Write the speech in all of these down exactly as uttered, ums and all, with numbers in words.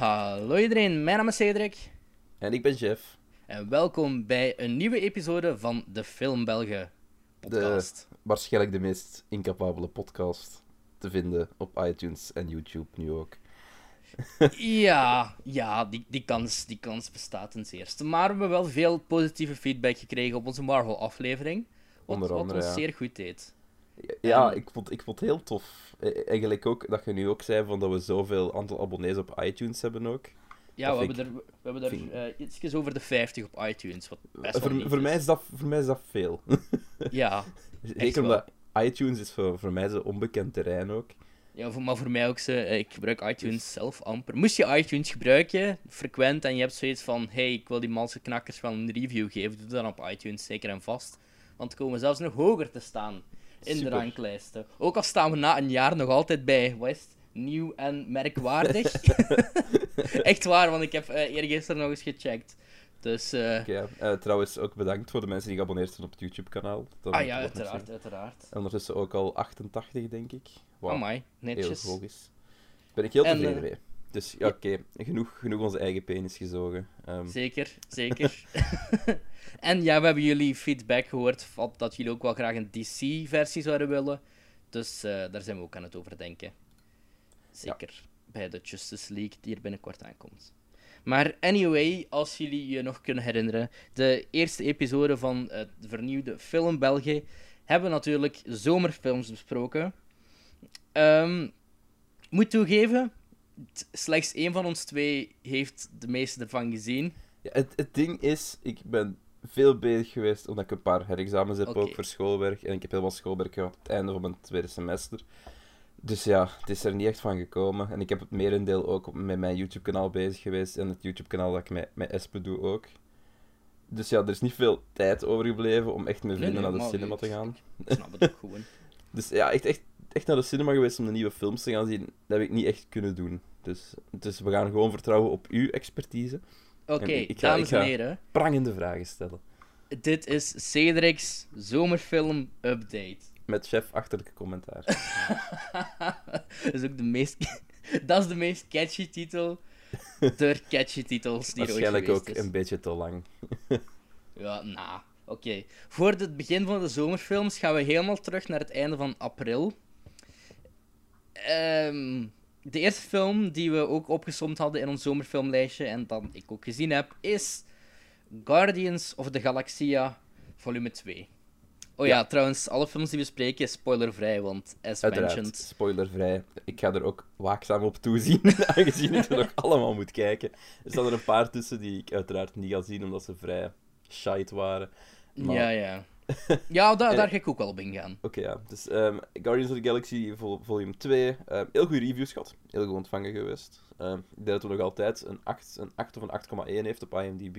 Hallo iedereen, mijn naam is Cedric. En ik ben Jeff. En welkom bij een nieuwe episode van de Film Belgen Podcast. De, waarschijnlijk de meest incapabele podcast te vinden op iTunes en YouTube nu ook. Ja, ja die, die, kans, die kans bestaat ten eerste. Maar we hebben wel veel positieve feedback gekregen op onze Marvel-aflevering. Wat, Onder andere, wat ons ja. zeer goed deed. Ja, en... ik, vond, ik vond het heel tof. Eigenlijk ook dat je nu ook zei van dat we zoveel aantal abonnees op iTunes hebben ook. Ja, dat we hebben, ik... er, we hebben vind... er uh, iets over de vijftig op iTunes. Wat best voor, wel voor, mij is dat, voor mij is dat veel. Ja, zeker omdat iTunes is voor, voor mij zo'n onbekend terrein ook. Ja, maar voor mij ook zo. Ik gebruik iTunes dus... zelf amper. Moest je iTunes gebruiken, frequent, en je hebt zoiets van... hey, ik wil die malse knakkers wel een review geven. Doe dat op iTunes, zeker en vast. Want komen we zelfs nog hoger te staan in Super. de ranglijsten. Ook al staan we na een jaar nog altijd bij West, nieuw en merkwaardig. Echt waar, want ik heb uh, eergisteren nog eens gecheckt. Dus, uh... okay, uh, trouwens, ook bedankt voor de mensen die geabonneerd zijn op het YouTube-kanaal. Dat ah ja, uiteraard, uiteraard. En ondertussen ook al achtentachtig, denk ik. Wow, amai, netjes. Heel logisch. Daar ben ik heel tevreden en, uh... mee. Dus ja, oké, okay. genoeg, genoeg onze eigen penis gezogen. Um... Zeker, zeker. En ja, we hebben jullie feedback gehoord van dat jullie ook wel graag een D C-versie zouden willen. Dus uh, daar zijn we ook aan het overdenken. Zeker ja. bij de Justice League die er binnenkort aankomt. Maar anyway, als jullie je nog kunnen herinneren, de eerste episode van het vernieuwde Film Belgen hebben we natuurlijk zomerfilms besproken. Um, moet toegeven, slechts één van ons twee heeft de meeste ervan gezien. Ja, het, het ding is, ik ben veel bezig geweest omdat ik een paar herexamens heb okay. ook voor schoolwerk. En ik heb helemaal schoolwerk gehad op het einde van mijn tweede semester. Dus ja, het is er niet echt van gekomen. En ik heb het merendeel ook op, met mijn YouTube-kanaal bezig geweest. En het YouTube-kanaal dat ik met, met Espe doe ook. Dus ja, er is niet veel tijd overgebleven om echt met vrienden nee, nee, naar de cinema te gaan. Ik snap het ook gewoon. Dus ja, echt, echt, echt naar de cinema geweest om de nieuwe films te gaan zien, dat heb ik niet echt kunnen doen. Dus, dus we gaan gewoon vertrouwen op uw expertise. Oké, okay, dames en heren. Prangende vragen stellen. Dit is Cedric's zomerfilm update. Met chef achterlijke commentaar. Dat is ook de meest... Dat is de meest catchy titel. De catchy titels die er ooit geweest is. Waarschijnlijk ook een beetje te lang. Ja, nou. Oké. Okay. Voor het begin van de zomerfilms gaan we helemaal terug naar het einde van april. Um, de eerste film die we ook opgesomd hadden in ons zomerfilmlijstje, en dat ik ook gezien heb, is Guardians of the Galaxy Volume twee. Oh ja, ja, trouwens, alle films die we spreken is spoilervrij, want as Uiteraard, mentioned... spoilervrij. Ik ga er ook waakzaam op toezien, aangezien ik er nog allemaal moet kijken. Er staan er een paar tussen die ik uiteraard niet ga zien, omdat ze vrij shite waren. Maar... Ja, ja. Ja, da en... daar ga ik ook wel op ingaan. Oké, okay, ja. Dus um, Guardians of the Galaxy vol Volume twee, um, heel goede reviews gehad. Heel goed ontvangen geweest. Um, ik denk dat we nog altijd een acht, een acht of een acht komma één heeft op I M D B.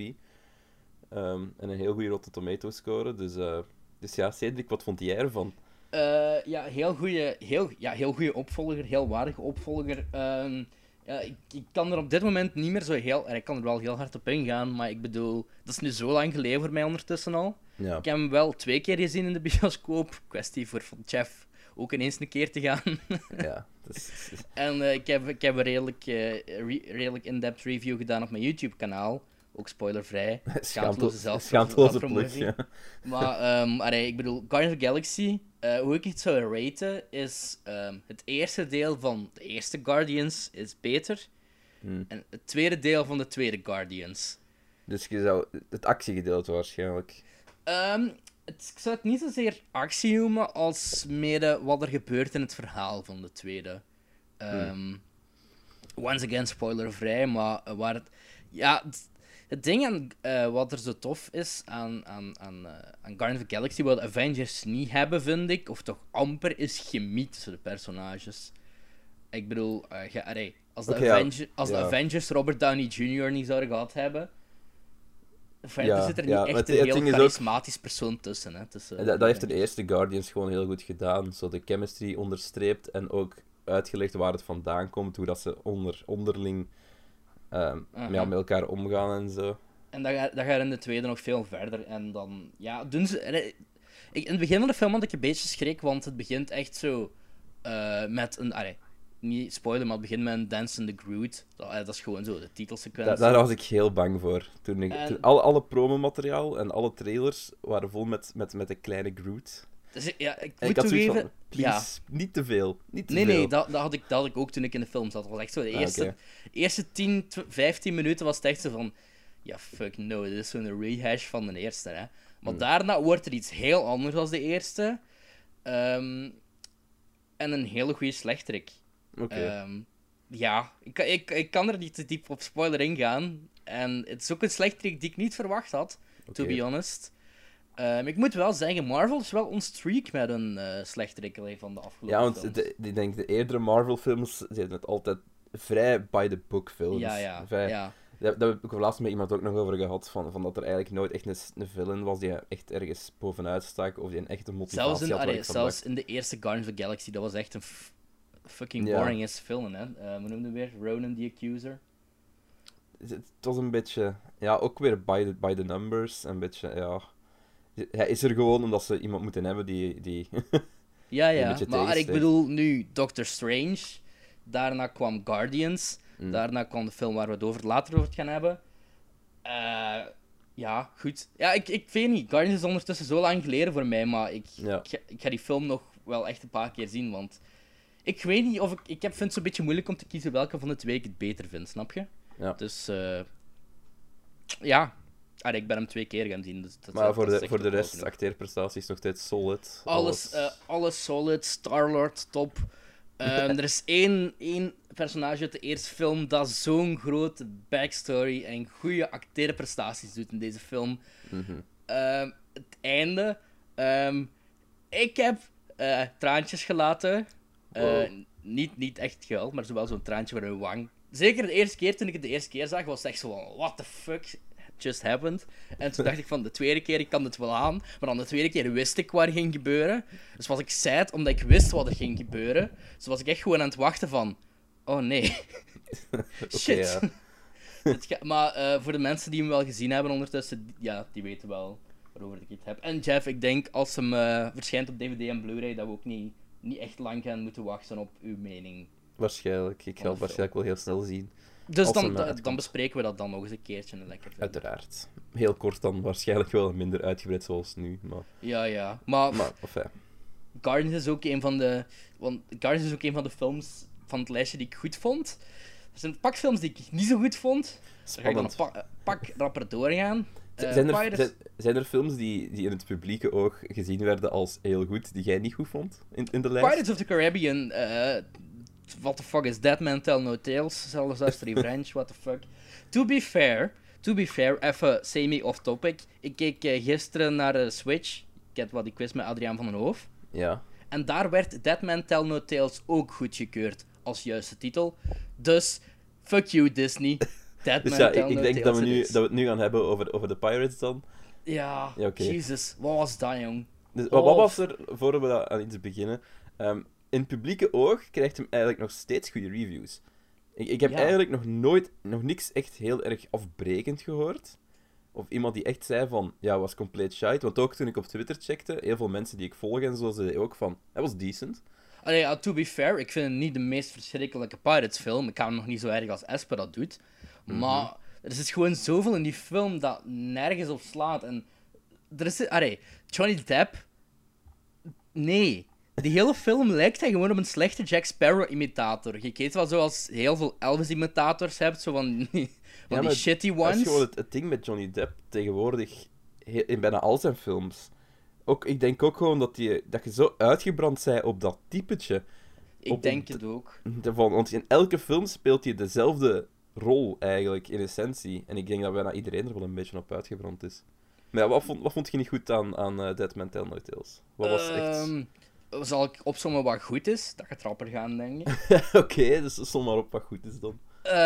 Um, en een heel goede Rotten Tomatoes score, dus... Uh... Dus ja, Cedric, wat vond jij ervan? Uh, ja, heel goede heel, ja, heel opvolger, heel waardige opvolger. Um, ja, ik, ik kan er op dit moment niet meer zo heel... Ik kan er wel heel hard op ingaan, maar ik bedoel... Dat is nu zo lang geleden voor mij ondertussen al. Ja. Ik heb hem wel twee keer gezien in de bioscoop. Kwestie voor van Jeff ook ineens een keer te gaan. Ja, dus... En uh, ik, heb, ik heb een redelijk, uh, re redelijk in-depth review gedaan op mijn YouTube-kanaal. Ook spoilervrij. Schaamteloze zelfpromotie. Ja. Maar um, allee, ik bedoel, Guardians of the Galaxy, uh, hoe ik het zou raten, is um, het eerste deel van de eerste Guardians is beter. Hmm. En het tweede deel van de tweede Guardians. Dus je zou het actiegedeelte waarschijnlijk. Um, het, ik zou het niet zozeer actie noemen als mede wat er gebeurt in het verhaal van de tweede. Um, hmm. Once again spoilervrij, maar uh, waar het... Ja, het, Het ding aan, uh, wat er zo tof is aan, aan, aan, uh, aan Guardians of the Galaxy, wat Avengers niet hebben, vind ik, of toch amper, is chemie tussen de personages. Ik bedoel, uh, ja, arre, als, de, okay, Avenger, als ja. de Avengers Robert Downey junior niet zouden gehad hebben, enfin, ja, er zit er ja, niet echt een heel charismatisch ook... persoon tussen. Hè, tussen dat, dat heeft de eerste Guardians gewoon heel goed gedaan. Zo de chemistry onderstreept en ook uitgelegd waar het vandaan komt, hoe dat ze onder, onderling... Um, ja, met elkaar omgaan en zo. En dat gaat ga in de tweede nog veel verder. En dan, ja, doen ze... Ik, in het begin van de film had ik een beetje schrik, want het begint echt zo uh, met een... Arre, niet spoilen, maar het begint met een Dance in the Groot. Dat, dat is gewoon zo, de titelsequentie. Da- daar was ik heel bang voor. Toen ik, en... toen alle, alle promomateriaal en alle trailers waren vol met, met, met een kleine Groot. Dus, ja, ik moet ik had toegeven... Van, please, ja. niet te veel. Niet te nee, veel. nee, dat, dat, had ik, dat had ik ook toen ik in de film zat. Dat was echt zo, de eerste, ah, okay. eerste tien, vijftien minuten was het echt zo van... Ja, fuck no, dit is zo'n rehash van de eerste, hè. Maar hmm. daarna wordt er iets heel anders dan de eerste. Um, en een hele goede slechterik. Oké. Okay. Um, ja, ik, ik, ik kan er niet te diep op spoiler ingaan. En het is ook een slechterik die ik niet verwacht had, okay. to be honest. Um, ik moet wel zeggen, Marvel is wel on streak met een uh, slechterik van de afgelopen Ja, want de, ik denk de eerdere Marvel-films zijn het altijd vrij by-the-book films. Ja, ja, vrij... ja. Daar heb ik laatst met iemand ook nog over gehad, van, van dat er eigenlijk nooit echt een, een villain was die echt ergens bovenuit stak, of die een echte motivatie zelfs in, had. Allee, zelfs dacht. in de eerste Guardians of the Galaxy, dat was echt een f- fucking ja. boring-ass film, hè. Uh, hoe noemde we weer? Ronan the Accuser? Het, het was een beetje... Ja, ook weer by the, by the numbers, een beetje, ja... Hij is er gewoon omdat ze iemand moeten hebben die... die ja, ja, maar ik bedoel nu Doctor Strange, daarna kwam Guardians... Mm. Daarna kwam de film waar we het over, later over het gaan hebben. Uh, ja, goed. Ja, ik, ik weet niet. Guardians is ondertussen zo lang geleden voor mij, maar ik, ja. ik, ga, ik ga die film nog wel echt een paar keer zien, want... Ik weet niet of ik... Ik heb, vind het zo'n beetje moeilijk om te kiezen welke van de twee ik het beter vind, snap je? Ja. Dus, uh, ja. Allee, ik ben hem twee keer gaan zien. Dus dat maar zou, voor, dat de, voor de rest, genoeg. Acteerprestaties nog steeds solid. Alles, alles. Uh, alles solid. Star-Lord, top. Um, ja. Er is één, één personage uit de eerste film dat zo'n grote backstory en goede acteerprestaties doet in deze film. Mm-hmm. Um, het einde. Um, ik heb uh, traantjes gelaten. Wow. Uh, niet, niet echt gehuild, maar zowel zo'n traantje voor hun wang. Zeker de eerste keer, toen ik het de eerste keer zag, was het echt zo van, what the fuck just happened? En toen dacht ik van, de tweede keer, ik kan dit wel aan. Maar dan de tweede keer wist ik wat er ging gebeuren. Dus was ik sad, omdat ik wist wat er ging gebeuren. Dus was ik echt gewoon aan het wachten van... Oh nee. Shit. Okay, ja. ga... Maar uh, voor de mensen die hem wel gezien hebben ondertussen... Ja, die weten wel waarover ik het heb. En Jeff, ik denk als hem uh, verschijnt op D V D en Blu-ray... dat we ook niet, niet echt lang gaan moeten wachten op uw mening. Waarschijnlijk. Ik ga het waarschijnlijk wel heel snel zien. Dus dan, dan, dan bespreken we dat dan nog eens een keertje. Een lekker film. Uiteraard. Heel kort dan, waarschijnlijk wel minder uitgebreid zoals nu. Maar... Ja, ja. Maar, maar of, ja. Guardians is ook een van de... Want Guardians is ook een van de films van het lijstje die ik goed vond. Er zijn pak films die ik niet zo goed vond. Spannend. Daar ga ik dan een pa- pak rapper doorgaan. Uh, zijn, er, zijn, zijn er films die, die in het publieke oog gezien werden als heel goed, die jij niet goed vond in, in de lijst? Pirates of the Caribbean... Uh, what the fuck is that man, tell no tales, zelfs als die French, what the fuck. To be fair, to be fair, even semi-off-topic. Ik keek uh, gisteren naar uh, Switch, ik heb wat ik wist met Adriaan van den Hoof. Ja. En daar werd That Man Tell No Tales ook goedgekeurd als juiste titel. Dus, fuck you Disney, That dus Man ja, Tell ik, No Tales. Ik denk dat we, nu, dat we het nu gaan hebben over, over de Pirates dan. Ja, ja okay. Jesus, wat was dat jong? Dus, wat, wat was er, voor we aan iets beginnen... Um, in het publieke oog krijgt hem eigenlijk nog steeds goede reviews. Ik, ik heb ja. eigenlijk nog nooit, nog niks echt heel erg afbrekend gehoord. Of iemand die echt zei van, ja, was compleet shite. Want ook toen ik op Twitter checkte, heel veel mensen die ik volg en zo, zeiden ook van, hij was decent. Allee, uh, to be fair, ik vind het niet de meest verschrikkelijke Pirates film. Ik hou hem nog niet zo erg als Esper dat doet. Mm-hmm. Maar er is gewoon zoveel in die film dat nergens op slaat. En er is... Allee, Johnny Depp... Nee... Die hele film lijkt hij gewoon op een slechte Jack Sparrow-imitator. Je weet wel, zoals heel veel Elvis-imitators hebt, zo van, van ja, die shitty ones. Dat is gewoon het, het ding met Johnny Depp tegenwoordig he, in bijna al zijn films. Ook, ik denk ook gewoon dat, die, dat je zo uitgebrand bent op dat typetje. Ik op, denk op, het ook. De, van, want in elke film speelt hij dezelfde rol eigenlijk, in essentie. En ik denk dat bijna iedereen er wel een beetje op uitgebrand is. Maar ja, wat, vond, wat vond je niet goed aan, aan uh, Dead Man Tell No Tales? Wat was echt... Um... Zal ik opzommen wat goed is? Dat gaat rapper gaan, denk ik. Oké, okay, dus som maar op wat goed is dan.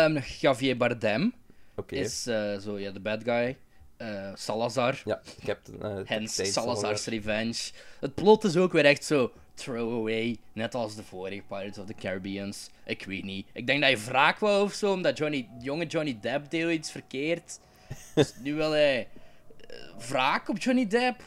Um, Javier Bardem okay. is uh, zo, ja, de bad guy. Uh, Salazar. Ja, Captain. Uh, Hens, Salazar's Salazar. Revenge. Het plot is ook weer echt zo throwaway, net als de vorige Pirates of the Caribbean's. Ik weet niet. Ik denk dat hij wraak wou of zo, omdat Johnny, jonge Johnny Depp deed iets verkeerd. Dus nu wil hij... wraak op Johnny Depp?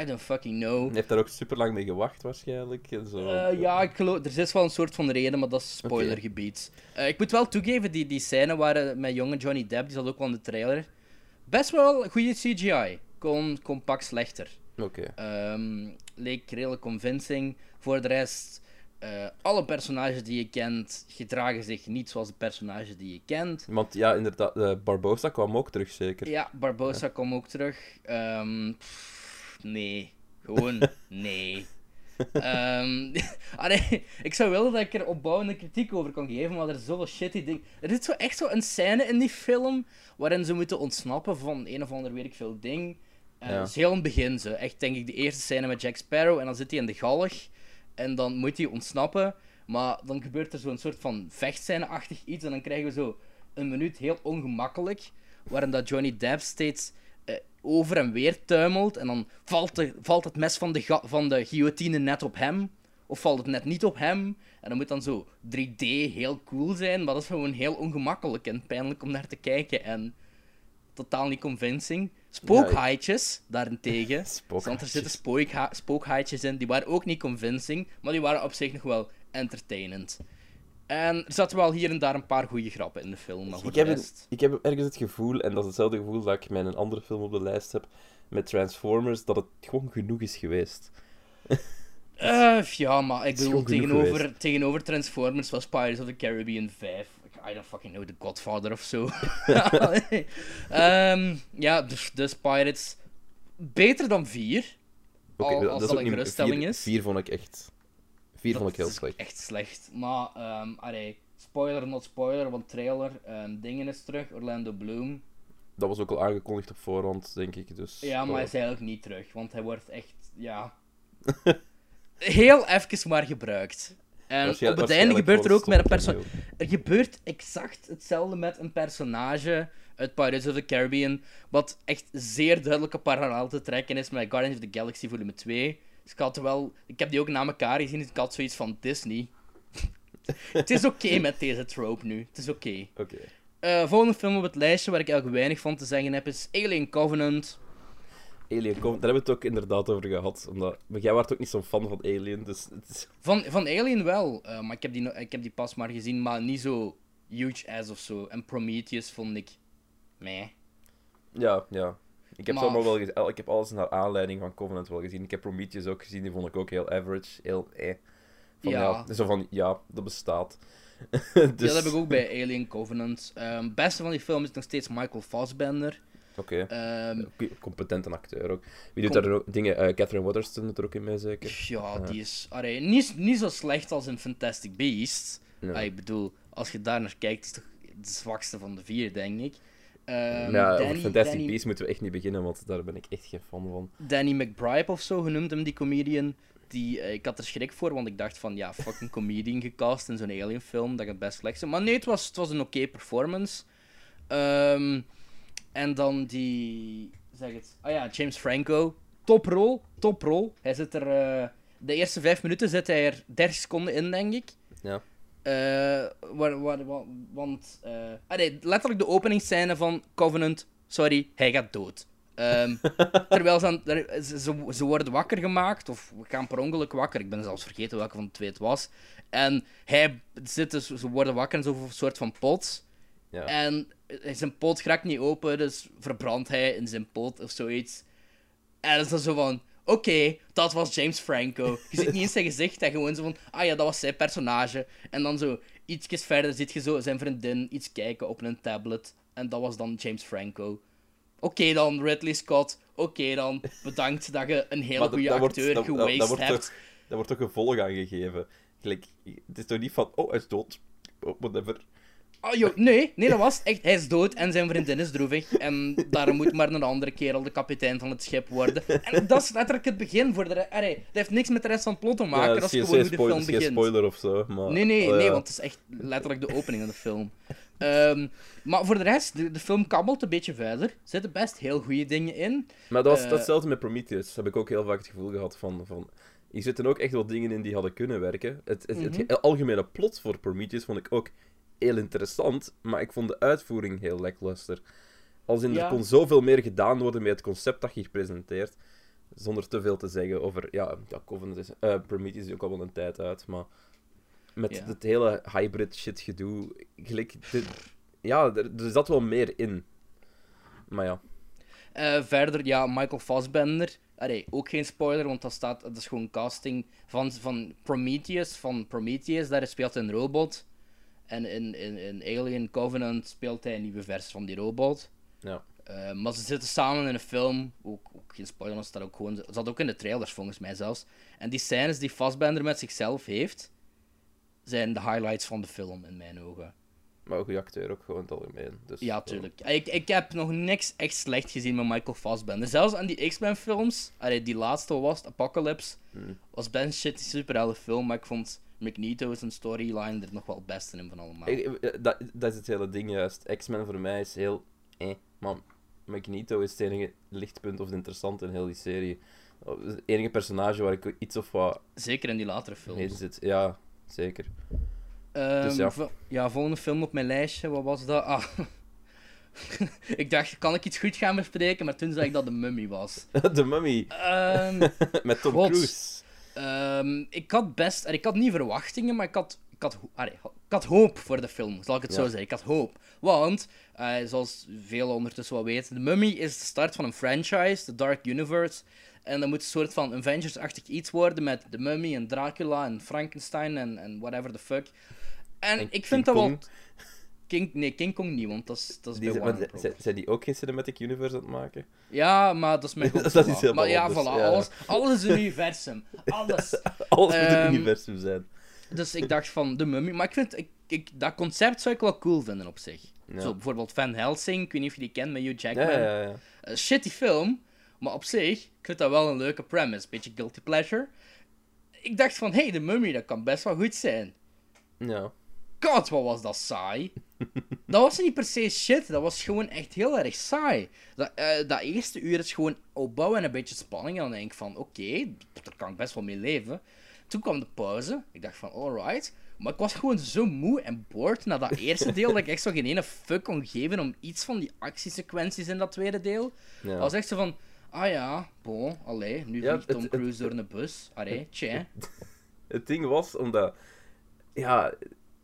I don't fucking know. Je hebt daar ook super lang mee gewacht, waarschijnlijk. En zo. Uh, ja, ik geloof, er is wel een soort van reden, maar dat is spoilergebied. Okay. Uh, ik moet wel toegeven, die, die scène waren met jonge Johnny Depp, die zat ook wel in de trailer. Best wel goede C G I. Kon, kon pak slechter. Oké. Okay. Um, leek redelijk convincing. Voor de rest, uh, alle personages die je kent gedragen zich niet zoals de personages die je kent. Want ja, inderdaad, uh, Barbosa kwam ook terug, zeker? Ja, Barbosa ja. kwam ook terug. Um, pff, nee. Gewoon nee. um, allee, ik zou willen dat ik er opbouwende kritiek over kon geven, maar er is zoveel shitty dingen. Er is zo echt zo een scène in die film waarin ze moeten ontsnappen van een of ander weet ik veel ding. Uh, ja. Dat is heel in het begin. Zo. Echt, denk ik, de eerste scène met Jack Sparrow en dan zit hij in de galg en dan moet hij ontsnappen. Maar dan gebeurt er zo'n soort van vechtscène-achtig iets en dan krijgen we zo een minuut heel ongemakkelijk waarin dat Johnny Depp steeds uh, over en weer tuimelt en dan valt, de, valt het mes van de, ga- van de guillotine net op hem of valt het net niet op hem en dan moet dan zo drie D heel cool zijn, maar dat is gewoon heel ongemakkelijk en pijnlijk om naar te kijken en totaal niet convincing. Spookhaaitjes, daarentegen. Want er zitten spookha- spookhaaitjes in. Die waren ook niet convincing, maar die waren op zich nog wel entertainend. En er zaten wel hier en daar een paar goede grappen in de film. Maar voor ik, de heb rest... een, ik heb ergens het gevoel, en dat is hetzelfde gevoel dat ik met een andere film op de lijst heb, met Transformers, dat het gewoon genoeg is geweest. uh, ja, maar ik bedoel, tegenover, tegenover Transformers was Pirates of the Caribbean vijf. I don't fucking know, The Godfather of zo. um, ja, dus, dus Pirates. Beter dan vier. Okay, al, als dat, dat een geruststelling is. vier vond ik echt. vier vond ik heel slecht. Echt slecht. Maar, um, allee, spoiler, not spoiler, want trailer. Um, dingen is terug, Orlando Bloom. Dat was ook al aangekondigd op voorhand, denk ik. Dus, ja, maar oh. hij is eigenlijk niet terug, want hij wordt echt. Ja. heel even maar gebruikt. En op het einde gebeurt er ook met een personage... Er gebeurt exact hetzelfde met een personage uit Pirates of the Caribbean, wat echt zeer duidelijke parallel te trekken is met Guardians of the Galaxy Volume twee. Dus ik had wel... Ik heb die ook na elkaar gezien, dus ik had zoiets van Disney. het is oké okay met deze trope nu. Het is oké. Okay. Okay. Uh, volgende film op het lijstje waar ik eigenlijk weinig van te zeggen heb, is Alien Covenant. Alien Covenant, daar hebben we het ook inderdaad over gehad. Omdat... Maar jij was ook niet zo'n fan van Alien, dus... Van, van Alien wel, uh, maar ik heb, die no- ik heb die pas maar gezien, maar niet zo huge ass of zo. En Prometheus vond ik... Meh. Ja, ja. Ik heb, maar... allemaal wel gez- ik heb alles naar aanleiding van Covenant wel gezien. Ik heb Prometheus ook gezien, die vond ik ook heel average, heel eh. Van, ja. ja. Zo van, ja, dat bestaat. dus... Ja, dat heb ik ook bij Alien Covenant. Het um, beste van die film is nog steeds Michael Fassbender. Oké, okay. um, competente acteur ook. Wie doet com- daar ook dingen? Uh, Catherine Waterston doet er ook in mee, zeker? Ja, uh. die is... Allee, niet, niet zo slecht als in Fantastic Beasts. No. Ah, ik bedoel, als je daar naar kijkt, is het toch de zwakste van de vier, denk ik. Um, nou, Danny, over Fantastic Danny... Beasts moeten we echt niet beginnen, want daar ben ik echt geen fan van. Danny McBride of zo, genoemd hem, die comedian. Die, uh, ik had er schrik voor, want ik dacht van, ja, fucking comedian gecast in zo'n alienfilm, dat gaat best slecht zijn. Maar nee, het was, het was een oké okay performance. Ehm... Um, En dan die... Zeg het. Ah ja, James Franco. Toprol. Toprol. Hij zit er... Uh, de eerste vijf minuten zit hij er dertig seconden in, denk ik. Ja. Uh, waar, waar, waar, want... Uh, ah nee, letterlijk de openingsscène van Covenant. Sorry, hij gaat dood. Um, terwijl ze, aan, ze, ze worden wakker gemaakt. Of we gaan per ongeluk wakker. Ik ben zelfs vergeten welke van de twee het was. En hij zit dus... Ze worden wakker in zo'n soort van pot. Ja. En... Zijn poot raakt niet open, dus verbrandt hij in zijn poot of zoiets. En dan is dat zo van... Oké, okay, dat was James Franco. Je ziet niet eens zijn gezicht en gewoon zo van... Ah ja, dat was zijn personage. En dan zo ietsjes verder ziet je zo zijn vriendin iets kijken op een tablet. En dat was dan James Franco. Oké okay dan, Ridley Scott. Oké okay dan, bedankt dat je een hele goede acteur wordt, dat, gewasted dat, dat hebt. Daar wordt toch een gevolg aan gegeven. Like, het is toch niet van... Oh, hij is dood. Oh, whatever. Oh, joh, nee, nee, dat was echt. Hij is dood en zijn vriendin is droevig. En daarom moet maar een andere kerel de kapitein van het schip worden. En dat is letterlijk het begin voor de rest. Dat heeft niks met de rest van het plot te maken. Ja, dat is gewoon hoe de film begint. Het is geen spoiler of zo. Maar... Nee, nee, oh, ja. nee, want het is echt letterlijk de opening van de film. Um, maar voor de rest, de, de film kabbelt een beetje verder. Er zitten best heel goede dingen in. Maar dat was uh, datzelfde met Prometheus. Daar heb ik ook heel vaak het gevoel gehad van. van... Hier zitten ook echt wel dingen in die hadden kunnen werken. Het, het, mm-hmm. het algemene plot voor Prometheus vond ik ook. Heel interessant, maar ik vond de uitvoering heel lackluster. Als in, ja. Er kon zoveel meer gedaan worden met het concept dat je hier presenteert. Zonder te veel te zeggen over... Ja, ja Covenant is, uh, Prometheus is ook al wel een tijd uit, maar... Met ja. het hele hybrid shit gedoe... Gelijk, de, ja, er, er zat wel meer in. Maar ja. Uh, verder, ja, Michael Fassbender... Allee, ook geen spoiler, want dat, staat, dat is gewoon casting van, van Prometheus. Van Prometheus, daar speelt een robot. En in, in, in Alien Covenant speelt hij een nieuwe versie van die robot. Ja. Uh, maar ze zitten samen in een film. Ook, ook geen spoiler, want dat ook gewoon, dat zat ook in de trailers volgens mij zelfs. En die scènes die Fassbender met zichzelf heeft, zijn de highlights van de film in mijn ogen. Maar ook die acteur ook gewoon het algemeen. Dus, ja, tuurlijk. Uh... Ik, ik heb nog niks echt slecht gezien met Michael Fassbender. Zelfs aan die X-Men films, allee, die laatste was Apocalypse, mm. was ben shit superheldenfilm, maar ik vond Magneto en storyline er nog wel het beste in van allemaal. Ik, dat, dat is het hele ding juist. X-Men voor mij is heel... Eh, maar Magneto is het enige lichtpunt of het interessante in heel die serie. Het enige personage waar ik iets of wat... Zeker in die latere films. Zit. Ja, zeker. Um, dus ja. Vo- ja, volgende film op mijn lijstje, wat was dat? Ah. Ik dacht, kan ik iets goed gaan bespreken? Maar toen zei ik dat The Mummy was. The Mummy? Um, Met Tom God. Cruise. Um, ik had best... Ik had niet verwachtingen, maar ik had... Ik had, allee, ik had hoop voor de film, zal ik het ja. zo zeggen. Ik had hoop. Want, uh, zoals velen ondertussen wel weten, The Mummy is de start van een franchise, The Dark Universe. En dat moet een soort van Avengers-achtig iets worden met The Mummy en Dracula en Frankenstein en, en whatever the fuck. En, en ik King vind dat Kong? wel... King... Nee, King Kong niet, want dat is, dat is die bij Warner Bros. Zijn, zijn die ook geen Cinematic Universe aan het maken? Ja, maar dat is mijn goed. Dat is helemaal maar ja, voilà, ja. Alles, alles is een universum. Alles. Alles um, moet een universum zijn. Dus ik dacht van, The Mummy... Maar ik vind, ik, ik, dat concept zou ik wel cool vinden op zich. Ja. Zo bijvoorbeeld Van Helsing, ik weet niet of je die kent, met Hugh Jackman. Ja, ja, ja. Uh, shitty film, maar op zich, ik vind dat wel een leuke premise. Beetje guilty pleasure. Ik dacht van, hé, hey, The Mummy, dat kan best wel goed zijn. Ja. God, wat was dat saai. Dat was niet per se shit, dat was gewoon echt heel erg saai. Dat, uh, dat eerste uur is gewoon opbouwen en een beetje spanning. En dan denk ik van, oké, okay, daar kan ik best wel mee leven. Toen kwam de pauze. Ik dacht van, alright. Maar ik was gewoon zo moe en bored na dat eerste deel, dat ik echt zo geen ene fuck kon geven om iets van die actiesequenties in dat tweede deel. Ja. Dat was echt zo van, ah ja, bon, allee, nu vliegt ja, Tom het, Cruise het, door een bus. Allee, tje. Het ding was, omdat... Ja,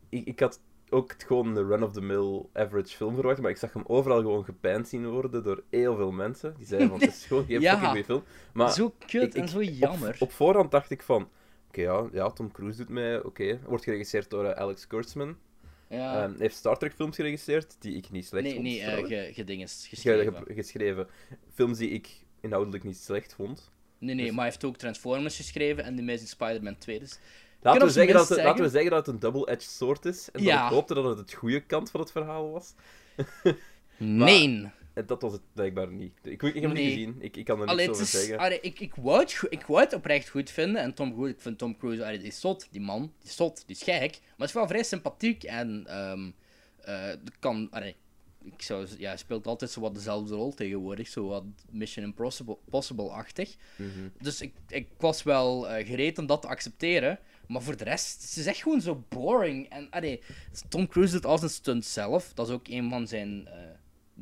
ik, ik had ook gewoon een run-of-the-mill average film verwacht, maar ik zag hem overal gewoon gepijnd zien worden door heel veel mensen. Die zeiden van, het is gewoon geen ja, fucking goede film. Maar zo kut ik, ik, en zo jammer. Op, op voorhand dacht ik van... Oké, okay, ja, ja, Tom Cruise doet mij, oké. Okay. Wordt geregisseerd door uh, Alex Kurtzman. Ja. Um, heeft Star Trek films geregisseerd, die ik niet slecht nee, vond. Nee, nee, uh, gedinges, geschreven. Ge, ge, geschreven. Films die ik inhoudelijk niet slecht vond. Nee, nee, dus... maar hij heeft ook Transformers geschreven en The Amazing Spider-Man twee. Dus... Laten we, zeggen dat het, zeggen... laten we zeggen dat het een double-edged sword is. En ja. dat ik hoopte dat het het goede kant van het verhaal was. Nee. Dat was het blijkbaar niet. Ik, ik heb het nee. niet gezien. Ik, ik kan er niks over zeggen. Allee, ik, ik, wou het, ik wou het oprecht goed vinden. En Tom, ik vind Tom Cruise, allee, die is zot, die man. Die is zot, die is gek. Maar het is wel vrij sympathiek. En um, uh, kan... Allee, ik zou, ja, hij speelt altijd zo wat dezelfde rol tegenwoordig. Zo wat Mission Impossible-achtig. Mm-hmm. Dus ik, ik was wel uh, gereed om dat te accepteren. Maar voor de rest, ze is echt gewoon zo boring. En allee, Tom Cruise doet als een stunt zelf. Dat is ook een van zijn... Uh,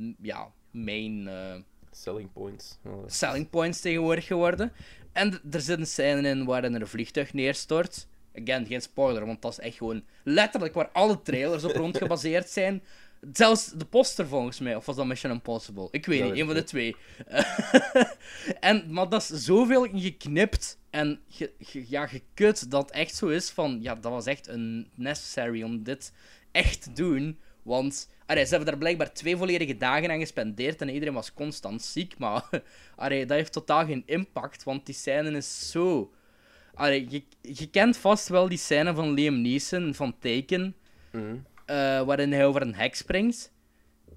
m- ja... main... Uh, selling points. Oh. Selling points tegenwoordig geworden. En d- er zit een scène in waarin er een vliegtuig neerstort. Again, geen spoiler, want dat is echt gewoon letterlijk waar alle trailers op rond gebaseerd zijn. Zelfs de poster volgens mij, of was dat Mission Impossible? Ik weet dat niet, een van de twee. en, maar dat is zoveel geknipt en ge- ge- ja, gekut dat echt zo is van... Ja, dat was echt een necessary om dit echt te doen, want... Arre, ze hebben daar blijkbaar twee volledige dagen aan gespendeerd en iedereen was constant ziek, maar arre, dat heeft totaal geen impact, want die scène is zo... Arre, je, je kent vast wel die scène van Liam Neeson, van Taken, mm. uh, waarin hij over een hek springt.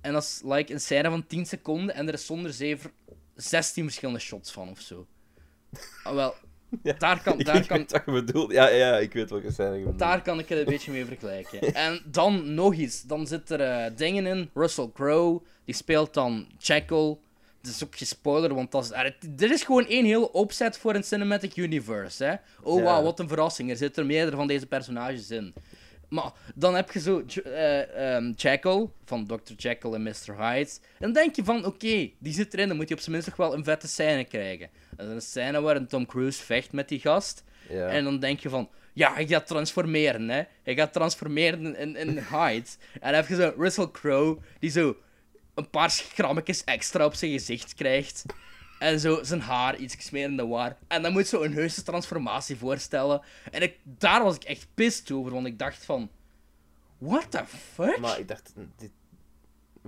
En dat is like, een scène van tien seconden en er is zonder zeven zestien verschillende shots van ofzo. Ah, wel, ja, daar kan... Daar ik kan... weet wat je bedoelt. Ja, ja, ik weet welke scène je bedoelt. Daar kan ik het een beetje mee vergelijken. En dan nog iets. Dan zitten er uh, dingen in. Russell Crowe, die speelt dan Jackal. Dat is ook geen spoiler, want dat is... Er is gewoon één hele opzet voor een cinematic universe, hè. Oh, ja. Wauw, wat een verrassing. Er zitten er meerdere van deze personages in. Maar dan heb je zo uh, um, Jekyll, van dokter Jekyll en mister Hyde. En dan denk je van, oké, okay, die zit erin, dan moet je op zijn minst nog wel een vette scène krijgen. Dat is een scène waarin Tom Cruise vecht met die gast. Ja. En dan denk je van, ja, hij gaat transformeren, hè. Hij gaat transformeren in, in Hyde. En dan heb je zo Russell Crowe, die zo een paar schrammetjes extra op zijn gezicht krijgt. En zo zijn haar iets meer in de war. En dan moet je zo een heuse transformatie voorstellen. En ik, daar was ik echt pissed over, want ik dacht van... What the fuck? Maar ik dacht... Dit...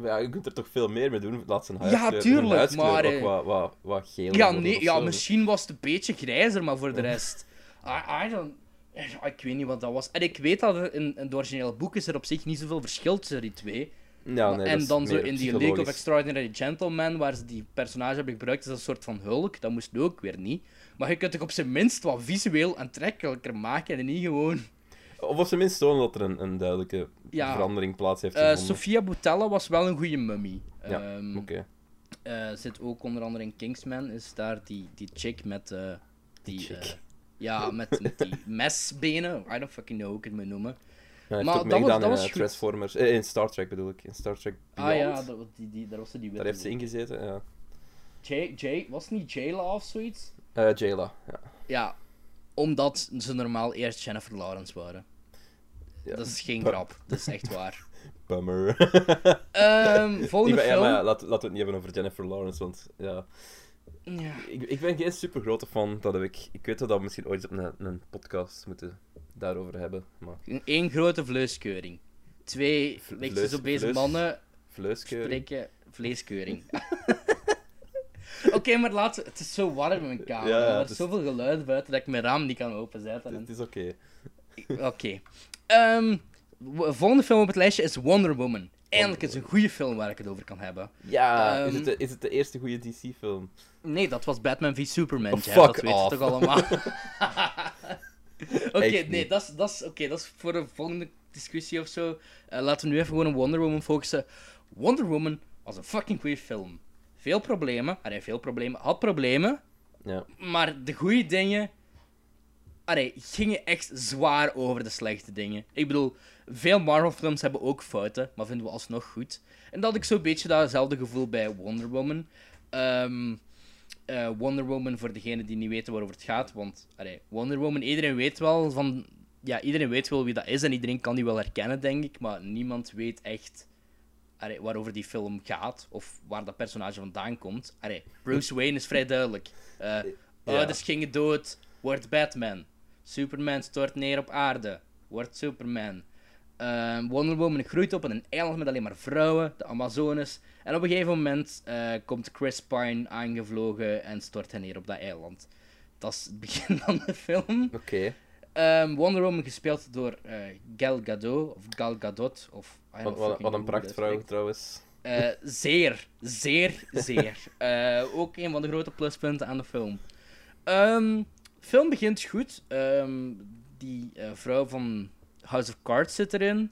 Ja, je kunt er toch veel meer mee doen? Laat zijn huidskleur... Ja, tuurlijk, maar... Ook wat, wat, wat geel ja, nee, ja, misschien was het een beetje grijzer, maar voor de rest... I, I don't... Ik weet niet wat dat was. En ik weet dat er in, in het originele boek is er op zich niet zoveel verschil tussen die twee. Ja, nee, en dan zo in die League of Extraordinary Gentlemen, waar ze die personage hebben gebruikt, is een soort van hulk. Dat moest ook weer niet. Maar je kunt toch op zijn minst wat visueel aantrekkelijker maken en niet gewoon... Of op zijn minst tonen dat er een, een duidelijke ja. verandering plaats heeft gevonden. Uh, Sofia Boutella was wel een goede mummy. Ja, um, oké. Okay. Uh, zit ook onder andere in Kingsman, is daar die, die chick met uh, die... Chick. Uh, ja, met, met die mesbenen. I don't fucking know, hoe ik het moet noemen. Ja, maar heeft ook meegedaan in uh, Transformers. Eh, in Star Trek bedoel ik. In Star Trek Beyond. Ah ja, dat, die, die, daar was ze die witte. Daar heeft ze ingezeten, ja. Jay, Jay, was het niet Jaylah of zoiets? Uh, Jaylah, ja. Ja, omdat ze normaal eerst Jennifer Lawrence waren. Ja. Dat is geen Bum. grap, dat is echt waar. Bummer. um, volgende ben, film... Ja, maar laten we het niet hebben over Jennifer Lawrence, want ja... ja. Ik, ik ben geen super grote fan, dat heb ik. Ik weet dat we misschien ooit op een, een podcast moeten daarover hebben. Maar... Eén grote vleeskeuring. Twee lichtjes op deze mannen. Vleeskeuring. Spreken vleeskeuring. Oké, okay, maar laten we... Het is zo warm in mijn kamer. Ja, er is dus... zoveel geluid buiten dat ik mijn raam niet kan openzetten. En... Het is oké. Oké. Okay. Um, de volgende film op het lijstje is Wonder Woman. Eindelijk is een goede film waar ik het over kan hebben. Ja, um, is, het de, is het de eerste goede D C-film? Nee, dat was Batman v Superman. Oh, fuck ja, dat weten toch allemaal. Oké, okay, nee, dat is okay, voor de volgende discussie of zo. Uh, laten we nu even gewoon op Wonder Woman focussen. Wonder Woman was een fucking goede film. Veel problemen, allee, veel problemen, had problemen. Ja. Maar de goede dingen... Allee, gingen echt zwaar over de slechte dingen. Ik bedoel, veel Marvel-films hebben ook fouten, maar vinden we alsnog goed. En dat had ik zo'n beetje datzelfde gevoel bij Wonder Woman. Um, uh, Wonder Woman, voor degenen die niet weten waarover het gaat, want allee, Wonder Woman, iedereen weet wel van... Ja, iedereen weet wel wie dat is en iedereen kan die wel herkennen, denk ik, maar niemand weet echt allee, waarover die film gaat of waar dat personage vandaan komt. Allee, Bruce Wayne is vrij duidelijk. Uh, ouders gingen dood, wordt Batman. Superman stort neer op aarde. Wordt Superman. Uh, Wonder Woman groeit op in een eiland met alleen maar vrouwen, de Amazones. En op een gegeven moment uh, komt Chris Pine aangevlogen en stort hij neer op dat eiland. Dat is het begin van de film. Oké. Okay. Um, Wonder Woman gespeeld door uh, Gal Gadot, of Gal Gadot. Of, wat, wat, wat een prachtvrouw trouwens. Uh, zeer, zeer, zeer. uh, ook een van de grote pluspunten aan de film. Um, De film begint goed. Um, die uh, vrouw van House of Cards zit erin.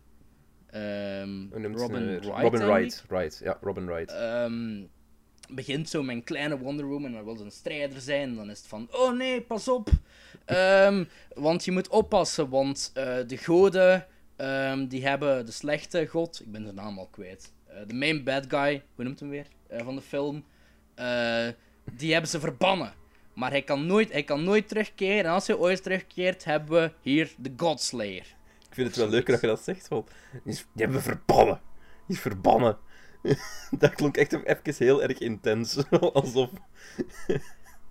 Um, Robin Wright. Robin Wright, right. Ja, Robin Wright. Um, begint zo met een kleine Wonder Woman, maar wil ze een strijder zijn. Dan is het van, oh nee, pas op. Um, want je moet oppassen, want uh, de goden, um, die hebben de slechte god. Ik ben zijn naam al kwijt. Uh, de main bad guy, hoe noemt hem weer, uh, van de film. Uh, die hebben ze verbannen. Maar hij kan, nooit, hij kan nooit terugkeren. En als hij ooit terugkeert, hebben we hier de Godslayer. Ik vind het wel leuker dat je dat zegt, want die hebben we verbannen. Die is verbannen. Dat klonk echt even heel erg intens. Alsof...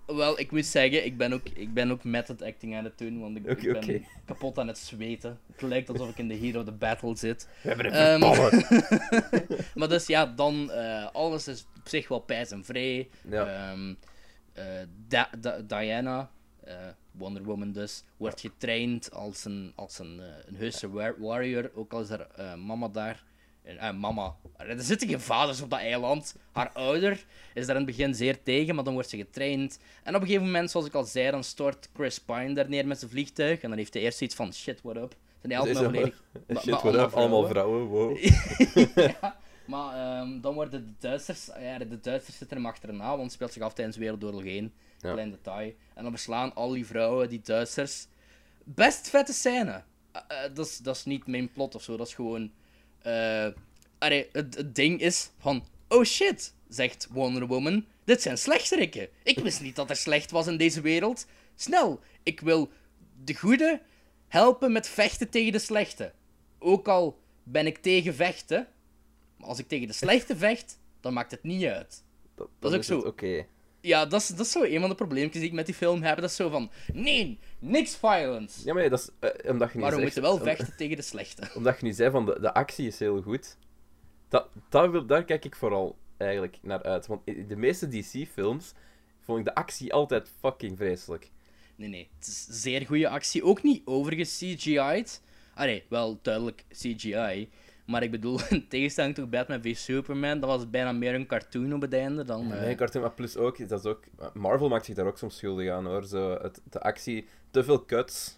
Wel, ik moet zeggen, ik ben ook, ik ben ook met het acting aan het doen, want ik, okay, ik ben okay. kapot aan het zweten. Het lijkt alsof ik in de heat of the battle zit. We hebben het um, verbannen. Maar dus ja, dan... Uh, alles is op zich wel pijs en vrij. Ja. Um, Uh, da- da- Diana, uh, Wonder Woman dus, wordt getraind als een, als een, uh, een heuse war- warrior, ook al is haar uh, mama daar. Uh, mama, er zitten geen vaders op dat eiland. Haar ouder is daar in het begin zeer tegen, maar dan wordt ze getraind. En op een gegeven moment, zoals ik al zei, dan stort Chris Pine daar neer met zijn vliegtuig. En dan heeft hij eerst zoiets van, shit, what up. Zijn die altijd nog volledig... Shit, what allemaal up, vrouwen. allemaal vrouwen, wow. Ja. Maar um, dan worden de Duitsers... Ja, de Duitsers zitten hem achterna, want het speelt zich af tijdens Wereldoorlog één. Ja. Klein detail. En dan beslaan al die vrouwen, die Duitsers. Best vette scène. uh, dat, is, dat is niet mijn plot of zo. Dat is gewoon... Uh, allee, het, het ding is van... Oh shit, zegt Wonder Woman. Dit zijn slechterikken. Ik wist niet dat er slecht was in deze wereld. Snel, ik wil de goede helpen met vechten tegen de slechte. Ook al ben ik tegen vechten... Maar als ik tegen de slechte vecht, dan maakt het niet uit. Dat, dat, dat is ook zo. Okay. Ja, dat is, dat is zo een van de probleempjes die ik met die film heb. Dat is zo van, nee, niks violence. Ja, maar ja, dat is... Uh, omdat je nu maar we zegt, moeten wel vechten om, tegen de slechte. Omdat je nu zei van, de, de actie is heel goed. Dat, dat, daar kijk ik vooral eigenlijk naar uit. Want in de meeste D C-films vond ik de actie altijd fucking vreselijk. Nee, nee. Het is zeer goede actie. Ook niet overigens C G I'd. Ah nee, wel duidelijk C G I. Maar ik bedoel, in tegenstelling tot Batman v Superman, dat was bijna meer een cartoon op het einde dan... Nee, een cartoon, maar plus ook, dat is ook... Marvel maakt zich daar ook soms schuldig aan, hoor. Zo, het, de actie, te veel cuts.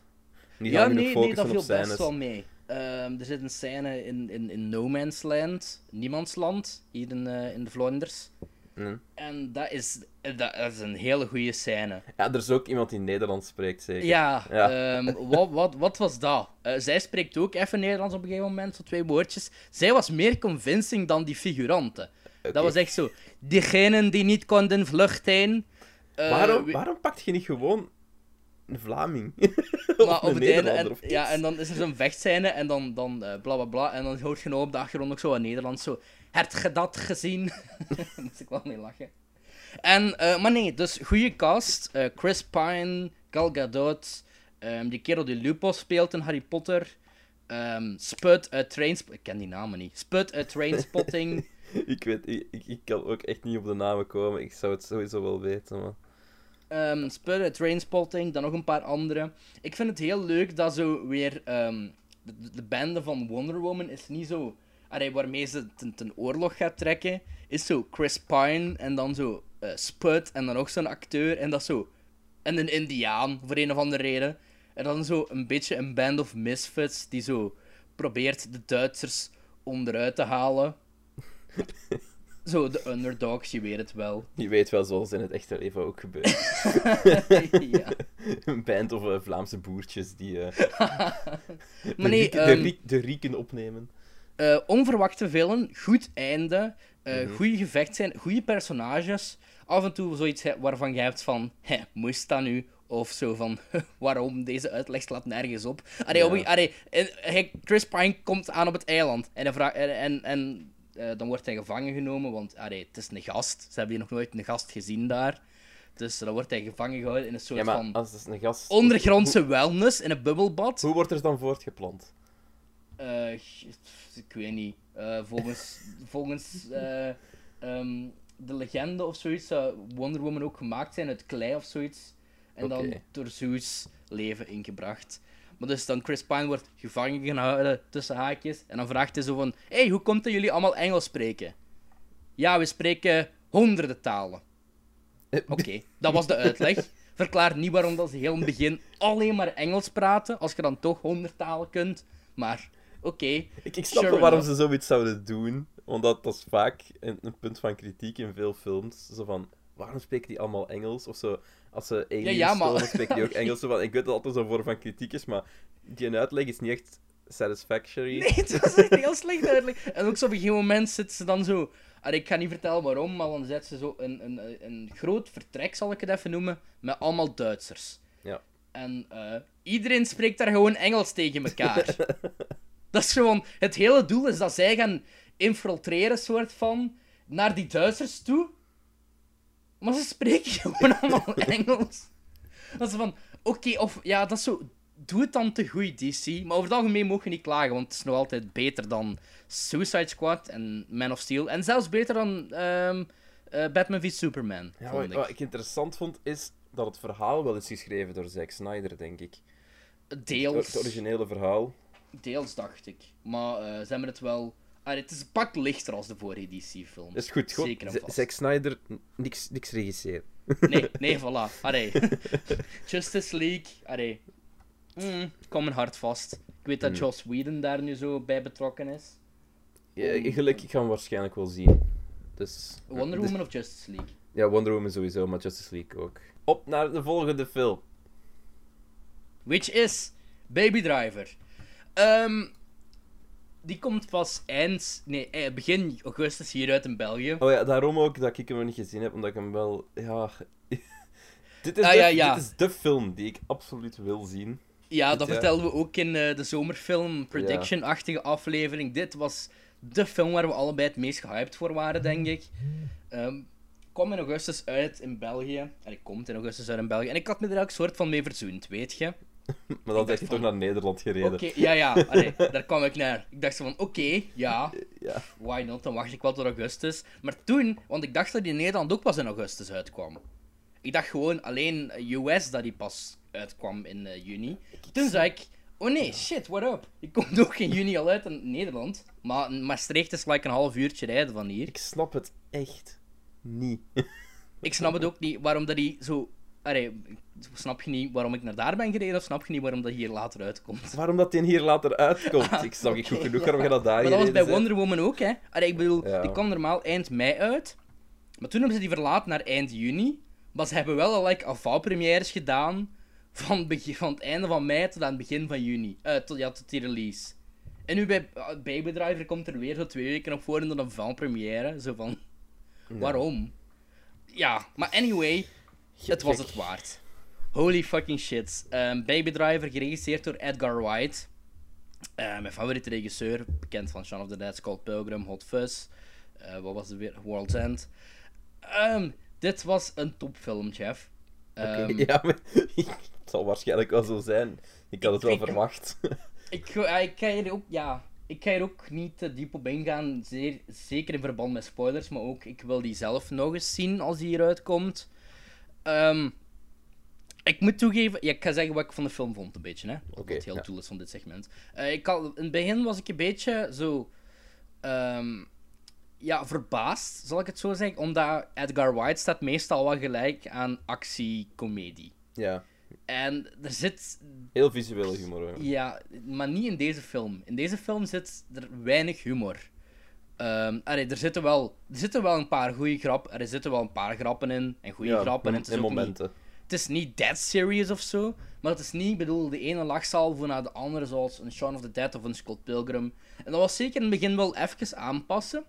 Niet ja, nee, nee, dat viel scènes. Best wel mee. Um, er zit een scène in, in, in No Man's Land, Niemands Land, hier in, uh, in de Vlonders. Mm. En dat is, dat is een hele goede scène. Ja, er is ook iemand die Nederlands spreekt, zeker? Ja, ja. Um, wat, wat, wat was dat? Uh, zij spreekt ook even Nederlands op een gegeven moment, zo twee woordjes. Zij was meer convincing dan die figuranten. Okay. Dat was echt zo, diegenen die niet konden vluchten... Uh, waarom, waarom pakt je niet gewoon een Vlaming? Maar een op het en, ja, en dan is er zo'n vechtscène en dan, dan uh, bla bla bla, en dan hoort je nou op de achtergrond ook zo wat Nederlands, zo... Heb je dat gezien? Daar moest ik wel mee lachen. En, uh, maar nee, dus goede cast. Uh, Chris Pine, Gal Gadot, um, die kerel die Lupo speelt in Harry Potter, um, Spud uit Trainspotting. Ik ken die namen niet. Spud uit Trainspotting. ik weet, ik, ik, ik kan ook echt niet op de namen komen. Ik zou het sowieso wel weten, man. Um, Spud uit Trainspotting, dan nog een paar andere. Ik vind het heel leuk dat zo weer um, de, de bende van Wonder Woman is niet zo... Allee, waarmee ze ten, ten oorlog gaat trekken, is zo Chris Pine en dan zo uh, Spud en dan ook zo'n acteur en dat zo. En een Indiaan, voor een of andere reden. En dan zo een beetje een band of misfits die zo probeert de Duitsers onderuit te halen. Zo, de underdogs, je weet het wel. Je weet wel, zoals in het echte leven ook gebeurt. Ja. Een band of uh, Vlaamse boertjes die uh, maar nee, de, rieken, um... de, rieken, de rieken opnemen. Uh, onverwachte film, goed einde, uh, mm-hmm. goede gevechtsscènes, goede personages. Af en toe zoiets waarvan je hebt van, hé, moest dat nu? Of zo van, waarom? Deze uitleg slaat nergens op. Arre, ja. arre, arre, Chris Pine komt aan op het eiland en, vraag, en, en uh, dan wordt hij gevangen genomen, want arre, het is een gast. Ze hebben hier nog nooit een gast gezien daar. Dus dan wordt hij gevangen gehouden in een soort ja, van als een gast... ondergrondse hoe... wellness in een bubbelbad. Hoe wordt er dan voortgeplant? Uh, ik weet niet. Uh, volgens volgens uh, um, de legende of zoiets zou Wonder Woman ook gemaakt zijn uit klei of zoiets. En okay. dan door Zeus leven ingebracht. Maar dus dan Chris Pine wordt gevangen gehouden tussen haakjes. En dan vraagt hij zo van... Hé, hey, hoe komt dat jullie allemaal Engels spreken? Ja, we spreken honderden talen. Oké, okay, dat was de uitleg. Verklaar niet waarom dat ze heel in het begin alleen maar Engels praten. Als je dan toch honderd talen kunt. Maar... Oké. Okay. Ik, ik snap sure waarom enough. ze zoiets zouden doen. Want dat, dat is vaak een, een punt van kritiek in veel films. Zo van, waarom spreken die allemaal Engels? Of zo, als ze aliens ja, ja, maar... stonden, spreken die ook Engels. Zo van, ik weet dat altijd zo'n vorm van kritiek is, maar die uitleg is niet echt satisfactory. Nee, het was echt heel slecht uitleg. En ook zo op een gegeven moment zitten ze dan zo... Ik ga niet vertellen waarom, maar dan zet ze zo een, een, een groot vertrek, zal ik het even noemen, met allemaal Duitsers. Ja. En uh, iedereen spreekt daar gewoon Engels tegen elkaar. Dat is gewoon... Het hele doel is dat zij gaan infiltreren, soort van, naar die Duitsers toe. Maar ze spreken gewoon allemaal Engels. Dat is van... Oké, okay, of... Ja, dat is zo... Doe het dan te goed, D C. Maar over het algemeen mogen je niet klagen, want het is nog altijd beter dan Suicide Squad en Man of Steel. En zelfs beter dan um, uh, Batman v Superman, ja, vond ik. Wat ik interessant vond, is... dat het verhaal wel is geschreven door Zack Snyder, denk ik. Deels. Het originele verhaal. Deels, dacht ik. Maar uh, ze hebben het wel... Ah, het is een pak lichter als de vorige D C-film. Dat is goed, goed. Zeker en vast. Zack Snyder, niks, niks regisseert. Nee, nee, voilà. Arre. Justice League, arre. Mm, kom mijn hart vast. Ik weet dat mm. Joss Whedon daar nu zo bij betrokken is. Ja, gelukkig gaan we waarschijnlijk wel zien. Dus, Wonder Woman dus... of Justice League? Ja, Wonder Woman sowieso, maar Justice League ook. Op naar de volgende film. Which is Baby Driver. Um, die komt pas eind, nee, begin augustus hier uit in België. Oh ja, daarom ook dat ik hem niet gezien heb, omdat ik hem wel... Ja... dit, is ah, de, ja, ja. dit is de film die ik absoluut wil zien. Ja, dit dat jaar. Vertelden we ook in uh, de zomerfilm prediction-achtige aflevering. Dit was de film waar we allebei het meest gehyped voor waren, denk ik. Um, kwam in augustus uit in België. En ik kom in augustus uit in België. En ik had me er ook soort van mee verzoend, weet je. Maar dan ben je toch naar Nederland gereden. Okay, ja, ja. Allee, daar kwam ik naar. Ik dacht zo van, oké, okay, ja, ja. Why not? Dan wacht ik wel tot augustus. Maar toen, want ik dacht dat die in Nederland ook pas in augustus uitkwam. Ik dacht gewoon alleen U S dat die pas uitkwam in uh, juni. Toen zei ik, oh nee, shit, what up? Die komt ook in juni al uit in Nederland. Maar Maastricht is like een half uurtje rijden van hier. Ik snap het echt niet. Ik snap het ook niet waarom dat die zo... Allee, snap je niet waarom ik naar daar ben gereden, of snap je niet waarom dat hier later uitkomt? Waarom dat die hier later uitkomt? Ah, ik snap okay, ik goed genoeg ja. waarom je dat daar Maar dat was bij Wonder Woman ook, hè. Allee, ik bedoel, ja. die kwam normaal eind mei uit. Maar toen hebben ze die verlaat naar eind juni. Maar ze hebben wel al like, avant-premières gedaan van, begin, van het einde van mei tot aan het begin van juni. Uh, tot, ja, tot die release. En nu bij uh, Baby Driver komt er weer zo twee weken op voor en dan een avant-première. Zo van... Nee. Waarom? Ja, maar anyway... Het was het waard. Holy fucking shit. Um, Baby Driver, geregisseerd door Edgar Wright. Uh, mijn favoriete regisseur. Bekend van Shaun of the Dead, Scott Pilgrim, Hot Fuzz. Uh, wat was het weer? World's End. Um, dit was een topfilm, Jeff. Um, okay, ja, maar het zal waarschijnlijk wel zo zijn. Ik had het ik, wel ik, verwacht. Ik, ik, kan hier ook, ja, ik kan hier ook niet te diep op ingaan. Zeer, zeker in verband met spoilers. Maar ook, ik wil die zelf nog eens zien als die hieruit komt. Um, ik moet toegeven... Ja, ik ga zeggen wat ik van de film vond, een beetje, hè. Wat okay, het heel ja. doel is van dit segment. Uh, ik had, in het begin was ik een beetje zo... Um, ja, verbaasd, zal ik het zo zeggen. Omdat Edgar Wright staat meestal wel gelijk aan actiecomedie. Ja. En er zit... Heel visueel humor, hè. Ja, maar niet in deze film. In deze film zit er weinig humor. Um, allee, er, zitten wel, er zitten wel een paar goede grappen. Er zitten wel een paar grappen in. En goede ja, grappen. En het, is in momenten. Niet, het is niet dead serious of zo. Maar het is niet, bedoel, de ene lachsalvo naar de andere. Zoals een Shaun of the Dead of een Scott Pilgrim. En dat was zeker in het begin wel even aanpassen.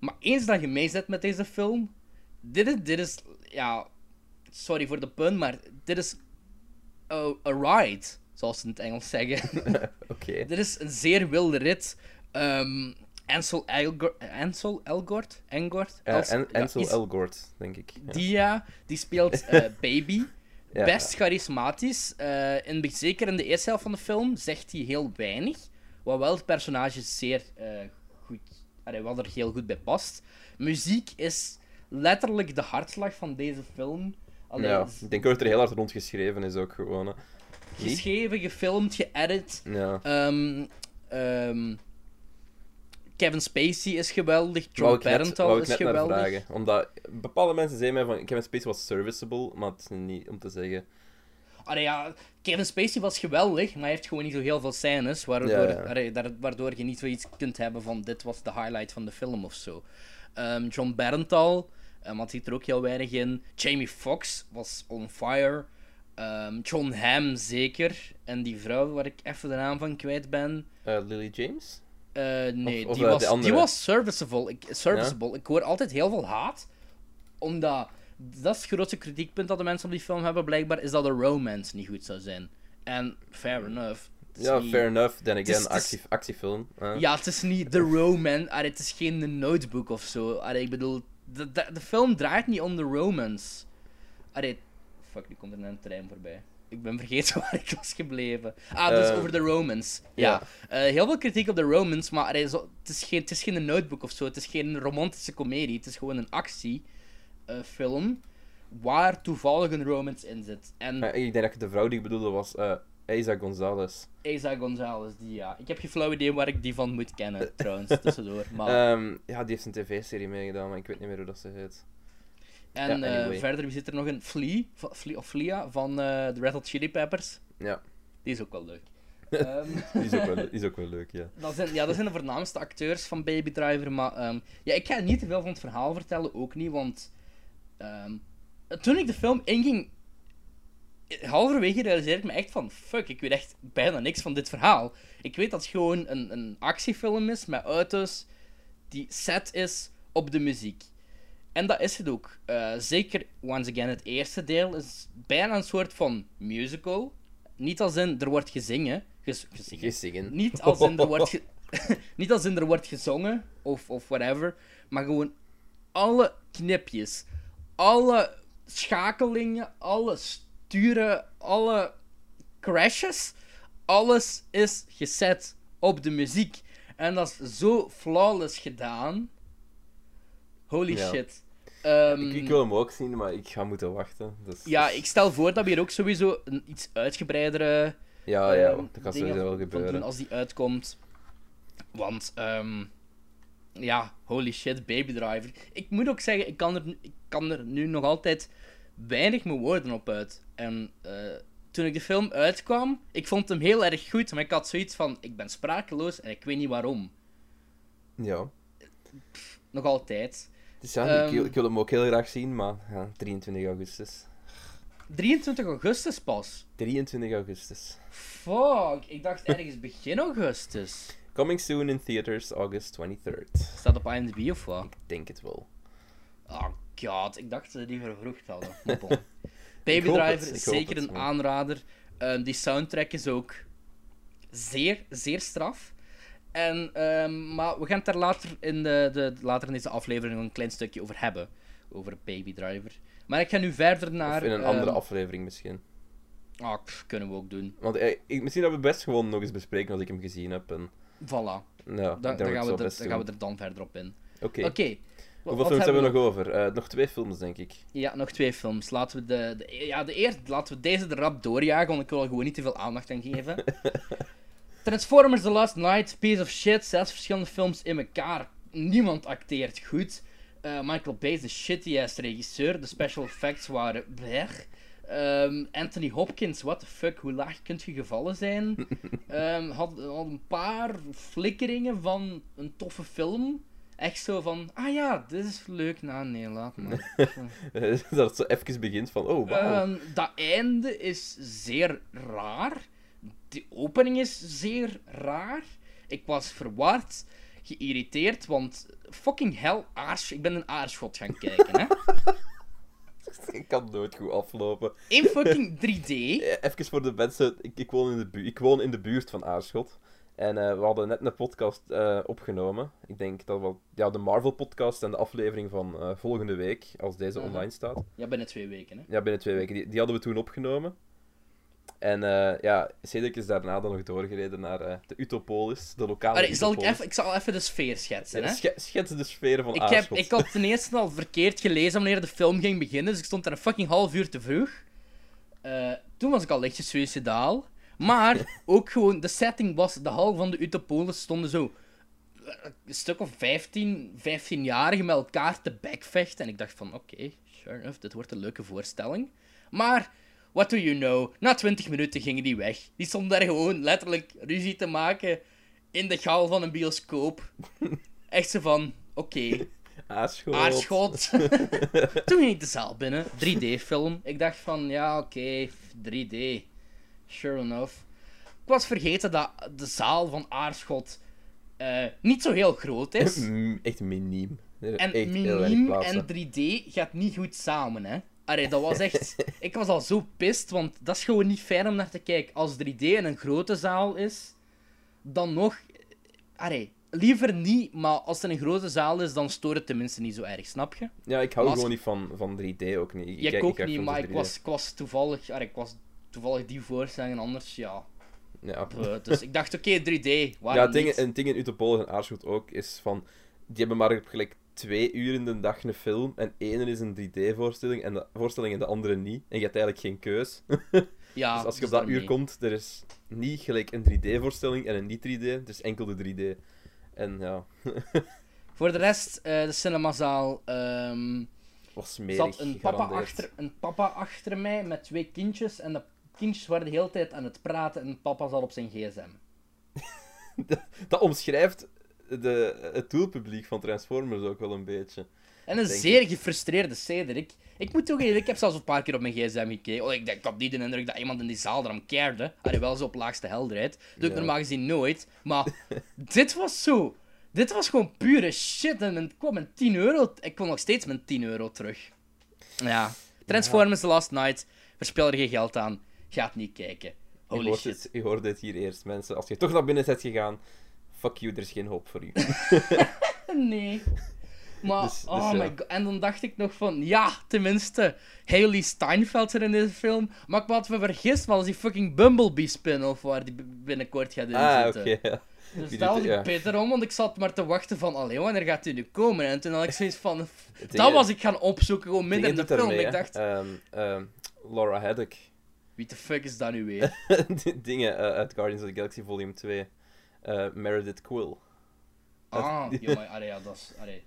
Maar eens dat je meezet met deze film. Dit is. Dit is ja, sorry voor de pun, maar dit is. A, a ride. Zoals ze in het Engels zeggen. Okay. Dit is een zeer wilde rit. Um, Ansel Elgort, Ansel Elgort, Elgort? Uh, Ansel ja, is... Elgort, denk ik. Ja. Die, ja, die speelt uh, Baby. Ja. Best charismatisch. Uh, in, zeker in de eerste helft van de film zegt hij heel weinig. Wat wel het personage zeer uh, goed... Allee, wat er heel goed bij past. Muziek is letterlijk de hartslag van deze film. Allee, ja, ik denk dat het er heel hard rond geschreven is ook gewoon. Hè. Geschreven, gefilmd, geëdit. Ja. Um, um, Kevin Spacey is geweldig, John Parental is net geweldig. Naar vragen, omdat bepaalde mensen zeiden mij van Kevin Spacey was serviceable, maar het is niet om te zeggen. Allee, ja, Kevin Spacey was geweldig, maar hij heeft gewoon niet zo heel veel scènes, waardoor, ja, ja. Allee, daar, waardoor je niet zoiets kunt hebben van dit was de highlight van de film of zo. Um, John Parental, um, had hij er ook heel weinig in. Jamie Foxx was on fire. Um, John Hamm zeker. En die vrouw waar ik even de naam van kwijt ben. Uh, Lily James? Uh, nee, of, of die, uh, was, die was serviceable. Ik, serviceable. Ja? Ik hoor altijd heel veel haat. Omdat, dat is het grootste kritiekpunt dat de mensen op die film hebben, blijkbaar, is dat de romance niet goed zou zijn. En fair enough. Ja, niet... fair enough. Then again, is, actie, is... actiefilm. Uh. Ja, het is niet de romance. Allee, het is geen The Notebook of zo. Allee, ik bedoel, de, de, de film draait niet om de romance. Allee, fuck, nu komt er net een trein voorbij. Ik ben vergeten waar ik was gebleven. Ah, dus uh, over de romance. Ja. Yeah. Uh, heel veel kritiek op de romance, maar het is geen, het is geen notebook of zo. Het is geen romantische komedie. Het is gewoon een actiefilm uh, waar toevallig een romance in zit. En... Uh, ik denk dat de vrouw die ik bedoelde was uh, Eiza González. Eiza González, die ja. Ik heb geen flauw idee waar ik die van moet kennen, trouwens, tussendoor. Maar... Um, ja, die heeft een tv-serie meegedaan, maar ik weet niet meer hoe dat ze heet. En ja, anyway. uh, verder, wie zit er nog een Flea, Flea of Flea van uh, de Red Hot Chili Peppers. Ja. Die is ook wel leuk. Um... die is ook wel, is ook wel leuk, ja. Dat zijn, ja. Dat zijn de voornaamste acteurs van Baby Driver, maar um, ja, ik ga niet te veel van het verhaal vertellen, ook niet, want um, toen ik de film inging, halverwege realiseer ik me echt van, fuck, ik weet echt bijna niks van dit verhaal. Ik weet dat het gewoon een, een actiefilm is met auto's die set is op de muziek. En dat is het ook. Uh, zeker, once again, het eerste deel is bijna een soort van musical. Niet als in, er wordt gezingen. Ges, gezingen. gezingen. Niet als in, er wordt, ge Niet als in, er wordt gezongen, of, of whatever. Maar gewoon alle knipjes. Alle schakelingen, alle sturen, alle crashes. Alles is gezet op de muziek. En dat is zo flawless gedaan. Holy ja. shit. Um, ik, ik wil hem ook zien, maar ik ga moeten wachten. Dus, ja, dus... ik stel voor dat we hier ook sowieso een iets uitgebreidere... Ja, ja, um, dat kan sowieso wel gebeuren. Doen als die uitkomt. Want, um, ja, holy shit, Baby Driver. Ik moet ook zeggen, ik kan er, ik kan er nu nog altijd weinig mijn woorden op uit. En uh, toen ik de film uitkwam, ik vond hem heel erg goed, maar ik had zoiets van, ik ben sprakeloos en ik weet niet waarom. Ja. Pff, nog altijd. Dus ja, um, ik, ik wil hem ook heel graag zien, maar ja, drieëntwintig augustus. drieëntwintig augustus pas? drieëntwintig augustus. Fuck, ik dacht ergens begin augustus. Coming soon in theaters, August twenty-third. Staat op I M D B of wat? Ik denk het wel. Oh god, ik dacht dat ze die vervroegd hadden. Bon. Baby Driver is zeker een aanrader. Um, die soundtrack is ook zeer, zeer straf. En, um, maar we gaan het daar later in, de, de, later in deze aflevering een klein stukje over hebben. Over Baby Driver. Maar ik ga nu verder naar... Of in een um... andere aflevering misschien. Ah, oh, kunnen we ook doen. Want eh, ik, misschien dat we best gewoon nog eens bespreken als ik hem gezien heb. En... Voilà. Ja, dan gaan, gaan we er dan verder op in. Oké. Okay. Okay. Hoeveel films hebben we nog over? Uh, nog twee films, denk ik. Ja, nog twee films. Laten we, de, de, ja, de eer, laten we deze er rap doorjagen, want ik wil er gewoon niet te veel aandacht aan geven. Transformers The Last Night, piece of shit. Zes verschillende films in elkaar. Niemand acteert goed. Uh, Michael Bay is een shitty-ass regisseur. De special effects waren blech. Um, Anthony Hopkins, what the fuck, hoe laag kunt je gevallen zijn? Um, had, had een paar flikkeringen van een toffe film. Echt zo van, ah ja, dit is leuk. Nou, nee, laat maar. Dat het zo even begint van, oh, wauw. Um, dat einde is zeer raar. De opening is zeer raar. Ik was verward, geïrriteerd, want fucking hell, aars. Ik ben een aarschot gaan kijken, hè. Ik kan nooit goed aflopen. In fucking drie D. Even voor de mensen, ik, ik, woon in de bu ik woon in de buurt van Aarschot. En uh, we hadden net een podcast uh, opgenomen. Ik denk dat we ja, de Marvel podcast en de aflevering van uh, volgende week, als deze uh -huh. online staat. Ja, binnen twee weken, hè? Ja, binnen twee weken. Die, die hadden we toen opgenomen. En uh, ja, Cedric is daarna dan nog doorgereden naar uh, de Utopolis, de lokale Allee, zal ik, even, ik zal even de sfeer schetsen, ja, hè? Sch schets de sfeer van ik Aarschot. Heb, ik had ten eerste al verkeerd gelezen wanneer de film ging beginnen, dus ik stond daar een fucking half uur te vroeg. Uh, toen was ik al lichtjes suïcidaal. Maar ook gewoon, de setting was, de hal van de Utopolis stonden zo een stuk of vijftien, vijftienjarigen met elkaar te bekvechten. En ik dacht van, oké, okay, sure enough, dit wordt een leuke voorstelling. Maar... What do you know? Na twintig minuten gingen die weg. Die stonden daar gewoon letterlijk ruzie te maken in de gal van een bioscoop. Echt zo van, oké. Okay. Aarschot. Aarschot. Toen ging ik de zaal binnen. drie D film. Ik dacht van, ja, oké, okay, drie D. Sure enough. Ik was vergeten dat de zaal van Aarschot uh, niet zo heel groot is. Echt miniem. En echt miniem en drie D gaat niet goed samen, hè. Allee, dat was echt... Ik was al zo pist, want dat is gewoon niet fijn om naar te kijken. Als drie D in een grote zaal is, dan nog... Allee, liever niet, maar als het in een grote zaal is, dan stoort het tenminste niet zo erg, snap je? Ja, ik hou als... gewoon niet van, van drie D, ook niet. Ik, ja, ik, ik ook ik niet, maar ik was, ik was toevallig... Allee, ik was toevallig die voorstelling en anders, ja... ja. Dus ik dacht, oké, okay, drie D, waarom ja, dingen, een ding in Utopolis en Aarschot ook is van... Die hebben maar gelijk... twee uur in de dag een film, en ene is een drie D voorstelling, en de voorstelling en de andere niet. En je hebt eigenlijk geen keus. Ja, dus als je op dat uur komt, er is niet gelijk een drie D voorstelling en een niet drie D, er is enkel de drie D. En ja... Voor de rest, uh, de cinemazaal... Um, was smerig, zat een papa, achter, een papa achter mij met twee kindjes, en de kindjes waren de hele tijd aan het praten, en papa zat op zijn gsm. dat, dat omschrijft... De, het doelpubliek van Transformers ook wel een beetje. En een zeer gefrustreerde Cedric. Ik moet toegeven, ik heb zelfs een paar keer op mijn gsm gekeken. Oh, ik, ik had niet de indruk dat iemand in die zaal erom keerde. Allee, wel zo op laagste helderheid. Dat doe ik normaal gezien nooit. Maar dit was zo. Dit was gewoon pure shit. En ik kwam mijn tien euro... Ik kon nog steeds mijn tien euro terug. Ja. Transformers ja. The Last Night. Verspil er geen geld aan. Ga het niet kijken. Holy je hoort shit. Het, je hoorde het hier eerst, mensen. Als je toch naar binnen bent gegaan... Fuck you, er is geen hoop voor u. Nee. Maar, dus, dus, oh ja. my god. En dan dacht ik nog van... Ja, tenminste. Haley Steinfeld zit in deze film. Maar ik had me vergist, want dat is die fucking Bumblebee spin-off waar die binnenkort gaat inzitten. Ah, oké, okay, ja. Dus daar was ik ja. beter om, want ik zat maar te wachten van... Allee, wanneer gaat u nu komen? En toen had ik zoiets van... Dat was ik gaan opzoeken, gewoon midden in de film. Ermee, ik dacht... Um, um, Laura Haddock. Wie de fuck is dat nu weer? Dingen uh, uit Guardians of the Galaxy Volume twee. Uh, Meredith Quill. Ah, dat... jongen, allee, ja, dat is... Allee.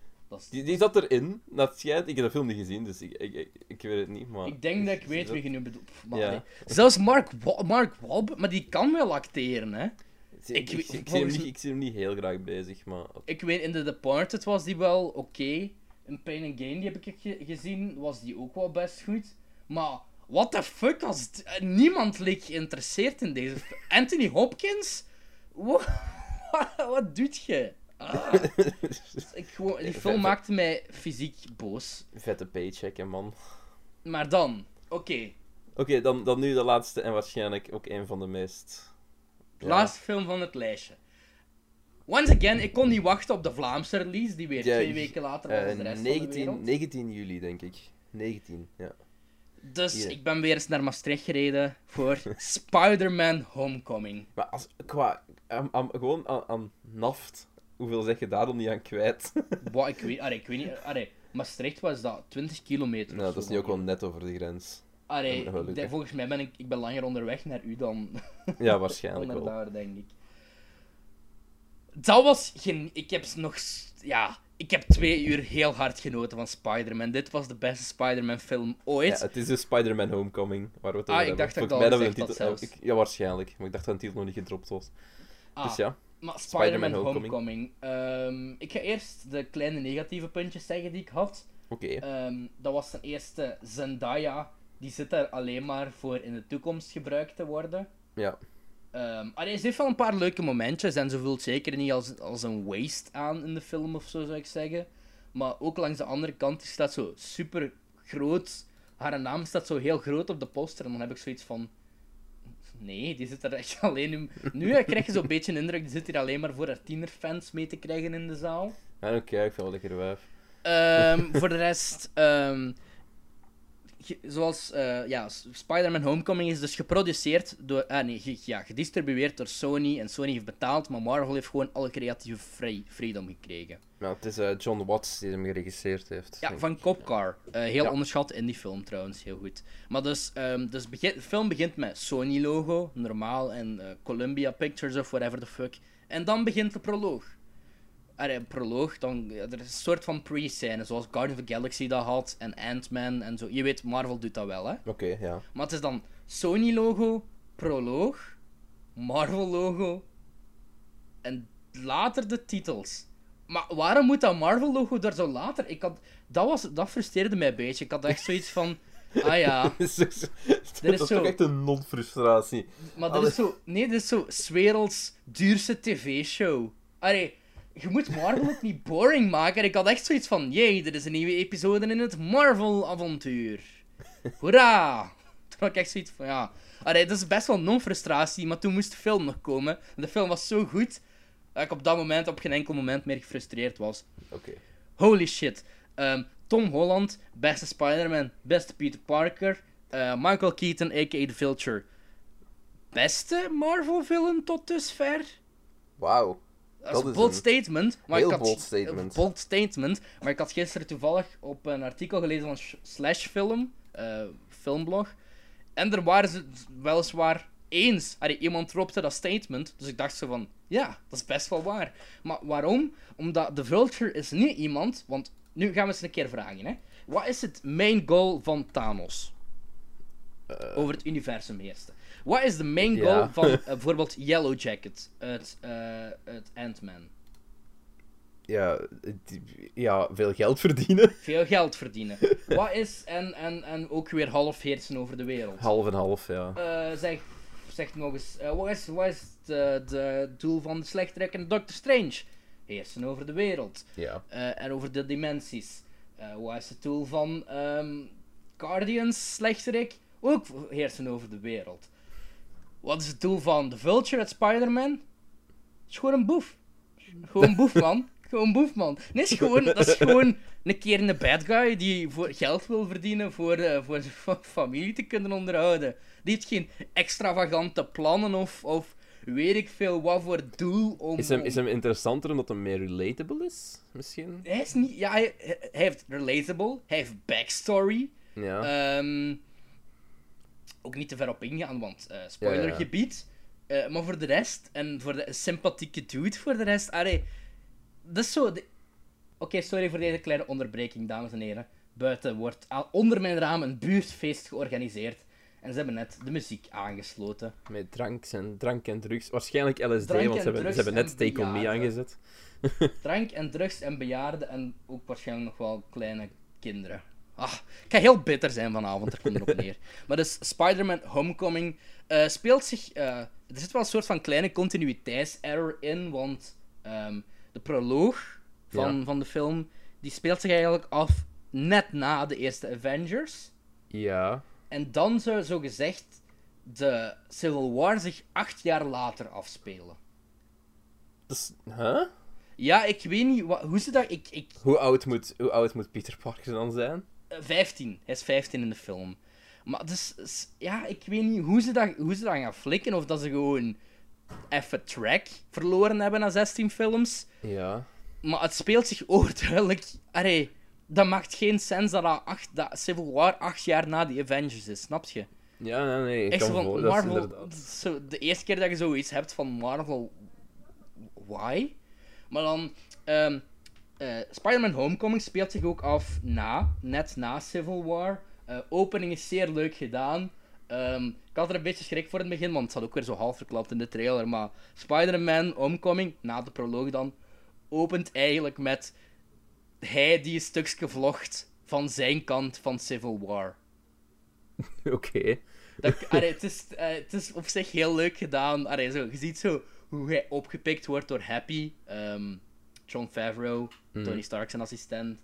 Die, die zat erin, dat schijnt. Ik heb de film niet gezien, dus ik, ik, ik, ik weet het niet. Maar... Ik denk dat ik weet wie je nu bedoelt. Ja. Nee. Zelfs Mark, Wa Mark Wahlberg, maar die kan wel acteren, hè? Ik, ik, ik, ik, zie, hem niet, ik zie hem niet heel graag bezig, maar... Ik weet, in The Departed was die wel oké. Okay. In Pain and Gain, die heb ik ge gezien, was die ook wel best goed. Maar, what the fuck was... Niemand leek geïnteresseerd in deze... Anthony Hopkins? Wat, wat doet je? Ah. Ik gewoon, die film vette, maakte mij fysiek boos. Vette paycheck, hè, man. Maar dan, oké. Okay. Oké, okay, dan, dan nu de laatste en waarschijnlijk ook een van de meest... Ja. Laatste film van het lijstje. Once again, ik kon niet wachten op de Vlaamse release, die weer ja, twee weken later was uh, de rest negentien, van de wereld. negentien juli, denk ik. negentien, ja. Dus yeah. ik ben weer eens naar Maastricht gereden voor Spider-Man Homecoming. Maar als, qua, um, um, gewoon aan um, um, naft... Hoeveel zeg je daar dan niet aan kwijt? Boah, ik weet, arre, ik weet niet. Arre, Maastricht was dat twintig kilometer. Nou, dat is nu ook wel net over de grens. Arre, de, volgens mij ben ik, ik ben langer onderweg naar u dan. Ja, waarschijnlijk dan naar wel. Daar, denk ik. Dat was geen. Ik heb nog. Ja, ik heb twee uur heel hard genoten van Spider-Man. Dit was de beste Spider-Man-film ooit. Ja, het is de Spider-Man Homecoming. Waar we het ah, over ik dacht hebben. dat ik dat, dat titel, zelfs. Ik, ja, waarschijnlijk. Maar ik dacht dat een titel nog niet gedropt was. Ah. Dus ja. Maar Spider-Man Spider Homecoming. Homecoming. Um, ik ga eerst de kleine negatieve puntjes zeggen die ik had. Oké. Okay. Um, dat was ten eerste Zendaya. Die zit daar alleen maar voor in de toekomst gebruikt te worden. Ja. Um, allee, ze heeft wel een paar leuke momentjes. En ze voelt zeker niet als, als een waste aan in de film of zo, zou ik zeggen. Maar ook langs de andere kant die staat zo super groot. Haar naam staat zo heel groot op de poster. En dan heb ik zoiets van... Nee, die zit er echt alleen... Nu, nu krijg je zo'n beetje een indruk, die zit hier alleen maar voor haar tienerfans mee te krijgen in de zaal. Ja, oké, okay, ik vind wel lekker wijf. Um, voor de rest... Um, zoals... Uh, ja, Spider-Man Homecoming is dus geproduceerd door... Ah nee, ja, gedistribueerd door Sony. En Sony heeft betaald, maar Marvel heeft gewoon alle creatieve vrij, freedom gekregen. Nou, het is uh, John Watts die hem geregisseerd heeft. Ja, van Cop Car. Uh, heel ja. onderschat in die film trouwens, heel goed. Maar dus, um, dus begin, de film begint met Sony-logo, normaal, en uh, Columbia Pictures of whatever the fuck. En dan begint de proloog. Arre, proloog, dan, er is een soort van pre-scène, zoals Guardians of the Galaxy dat had, en Ant-Man en zo. Je weet, Marvel doet dat wel, hè? Oké, okay, ja. Maar het is dan Sony-logo, proloog, Marvel-logo, en later de titels. Maar waarom moet dat Marvel-logo daar zo later? Ik had, dat, was, dat frustreerde mij een beetje. Ik had echt zoiets van... Ah ja. is zo, dat is, is zo, toch echt een non-frustratie. Maar er is zo... Nee, dit is zo... 's werelds duurste tv-show. Allee, je moet Marvel ook niet boring maken. Ik had echt zoiets van... Jee, dit is een nieuwe episode in het Marvel-avontuur. Hoera! Toen had ik echt zoiets van... Ja. Allee, dat is best wel non-frustratie. Maar toen moest de film nog komen. De film was zo goed... dat ik op dat moment op geen enkel moment meer gefrustreerd was. Oké. Okay. Holy shit. Um, Tom Holland, beste Spider-Man, beste Peter Parker, uh, Michael Keaton, a k a. The Vulture. Beste Marvel-villain tot dusver? Wauw. Dat is een bold statement. Maar heel ik had, bold statement. Bold statement. Maar ik had gisteren toevallig op een artikel gelezen van Slash Film, uh, filmblog. En er waren ze weliswaar... Eens, allee, iemand ropte dat statement, dus ik dacht zo van, ja, dat is best wel waar. Maar waarom? Omdat The Vulture is niet iemand, want nu gaan we eens een keer vragen, hè. Wat is het main goal van Thanos? Uh... Over het universum eerste. Wat is de main goal ja. van uh, bijvoorbeeld Yellow Jacket uit, uh, uit Ant-Man? ja, ja, veel geld verdienen. Veel geld verdienen. Wat is, en, en, en ook weer half heersen over de wereld. Half en half, ja. Uh, zeg, zeg nog eens, uh, wat is, wat is de, de doel van de slechterik en Doctor Strange? Heersen over de wereld. Ja. Uh, en over de dimensies. Uh, wat is het doel van um, Guardians, slechterik? Ook heersen over de wereld. Wat is het doel van The Vulture at Spider-Man? Het is gewoon een boef. Gewoon boef, man. Gewoon boef, man. Nee, is gewoon, dat is gewoon een keer een bad guy die voor geld wil verdienen voor, uh, voor zijn familie te kunnen onderhouden. Die heeft geen extravagante plannen of, of weet ik veel wat voor doel om... Is hem, om... Is hem interessanter omdat hij meer relatable is, misschien? Hij is niet... Ja, hij, hij heeft relatable. Hij heeft backstory. Ja. Um, ook niet te ver op ingaan, want uh, spoilergebied... Ja, ja. Uh, maar voor de rest, en voor de sympathieke dude voor de rest, allee, dat is zo... De... Oké, okay, sorry voor deze kleine onderbreking, dames en heren. Buiten wordt onder mijn raam een buurtfeest georganiseerd. En ze hebben net de muziek aangesloten. Met drank en, drank en drugs. Waarschijnlijk L S D, drank want ze hebben, ze hebben net Take On Me aangezet. Drank en drugs en bejaarden en ook waarschijnlijk nog wel kleine kinderen. Ah, ik ga heel bitter zijn vanavond, daar komt erop neer. Maar dus, Spider-Man Homecoming uh, speelt zich... Uh, er zit wel een soort van kleine continuïteitserror in, want um, de proloog van, ja. van de film, die speelt zich eigenlijk af net na de eerste Avengers. Ja. En dan zou, zogezegd, de Civil War zich acht jaar later afspelen. Dus, huh? Ja, ik weet niet, wat, hoe ze dat... Ik, ik... Hoe, oud moet, hoe oud moet Peter Parker dan zijn? vijftien. Hij is vijftien in de film. Maar dus, ja, ik weet niet hoe ze dat, hoe ze dat gaan flikken. Of dat ze gewoon even track verloren hebben na zestien films. Ja. Maar het speelt zich overduidelijk... Arre, dat maakt geen sens dat, dat, acht, dat Civil War acht jaar na die Avengers is, snap je? Ja, nee, nee. Ik Echt kan van, Marvel... Dat is zo, de eerste keer dat je zoiets hebt van Marvel... Why? Maar dan... Um, Uh, Spider-Man Homecoming speelt zich ook af na, net na Civil War. Uh, opening is zeer leuk gedaan. Um, ik had er een beetje schrik voor in het begin, want het had ook weer zo half verklapt in de trailer. Maar Spider-Man Homecoming, na de proloog dan, opent eigenlijk met hij die een stukje vlogt van zijn kant van Civil War. Oké. Okay. Het is, uh, is op zich heel leuk gedaan. Arre, zo, je ziet zo hoe hij opgepikt wordt door Happy. Um, John Favreau, mm. Tony Stark zijn assistent.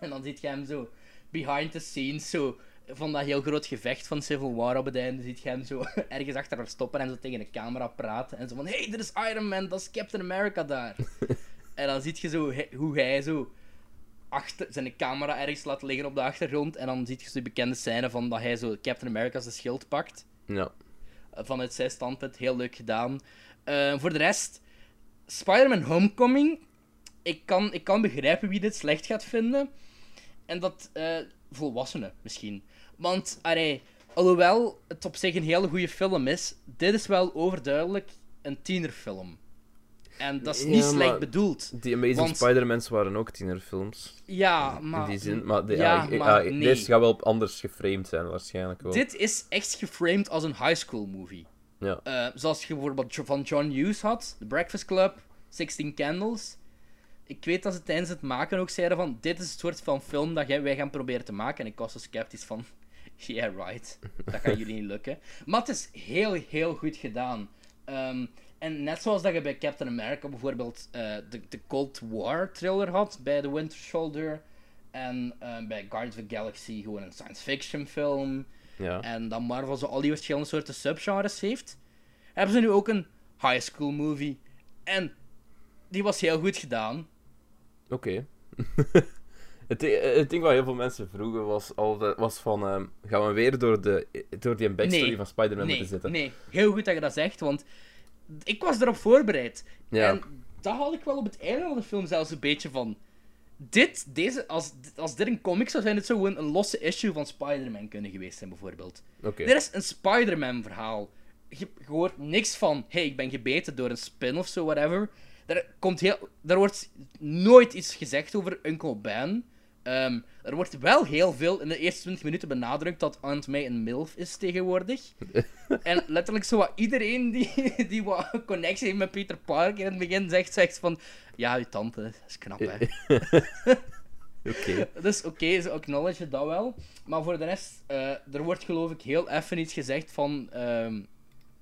En dan ziet je hem zo behind the scenes, zo van dat heel groot gevecht van Civil War op het einde, ziet je hem zo ergens achter haar stoppen en zo tegen de camera praten. En zo van, hey, er is Iron Man, dat is Captain America daar. En dan ziet je zo he, hoe hij zo achter, zijn camera ergens laat liggen op de achtergrond. En dan ziet je zo die bekende scène van dat hij zo Captain America zijn schild pakt. Ja. Vanuit zijn standpunt, heel leuk gedaan. Uh, voor de rest, Spider-Man Homecoming... Ik kan, ik kan begrijpen wie dit slecht gaat vinden. En dat... Uh, volwassenen, misschien. Want, arre, alhoewel het op zich een hele goede film is, dit is wel overduidelijk een tienerfilm. En dat is niet ja, slecht bedoeld. Die Amazing want... Spider-Mans waren ook tienerfilms. Ja, maar... In die zin, maar... De, ja, ja, maar ja, nee. Deze gaat wel anders geframed zijn, waarschijnlijk wel. Dit is echt geframed als een high school movie. Ja. Uh, zoals je bijvoorbeeld van John Hughes had, The Breakfast Club, Sixteen Candles... Ik weet dat ze tijdens het maken ook zeiden van... Dit is het soort van film dat wij gaan proberen te maken. En ik was zo sceptisch van... Yeah, right. Dat gaan jullie niet lukken. Maar het is heel, heel goed gedaan. Um, en net zoals dat je bij Captain America bijvoorbeeld... Uh, de, de Cold War thriller had bij The Winter Soldier. En uh, bij Guardians of the Galaxy gewoon een science fiction film. Ja. En dat Marvel zo al die verschillende soorten subgenres heeft. Hebben ze nu ook een high school movie. En die was heel goed gedaan. Oké. Okay. het, het ding wat heel veel mensen vroegen was, al, was van... Um, gaan we weer door, de, door die backstory nee, van Spider-Man nee, moeten zitten? Nee, heel goed dat je dat zegt, want... Ik was erop voorbereid. Ja. En dat had ik wel op het einde van de film zelfs een beetje van... Dit, deze... Als, als dit een comic zou zijn, het zou gewoon een losse issue van Spider-Man kunnen geweest zijn, bijvoorbeeld. Okay. Dit is een Spider-Man verhaal. Je, je hoort niks van... Hé, hey, ik ben gebeten door een spin of zo, whatever... Er, komt heel, er wordt nooit iets gezegd over Uncle Ben. Um, er wordt wel heel veel in de eerste twintig minuten benadrukt dat Aunt May een milf is tegenwoordig. En letterlijk zo wat iedereen die, die wat connectie heeft met Peter Parker in het begin zegt, zegt van... Ja, uw tante is knap, hè. Okay. Dus oké, okay, ze acknowledgen dat wel. Maar voor de rest, uh, er wordt geloof ik heel even iets gezegd van... Um,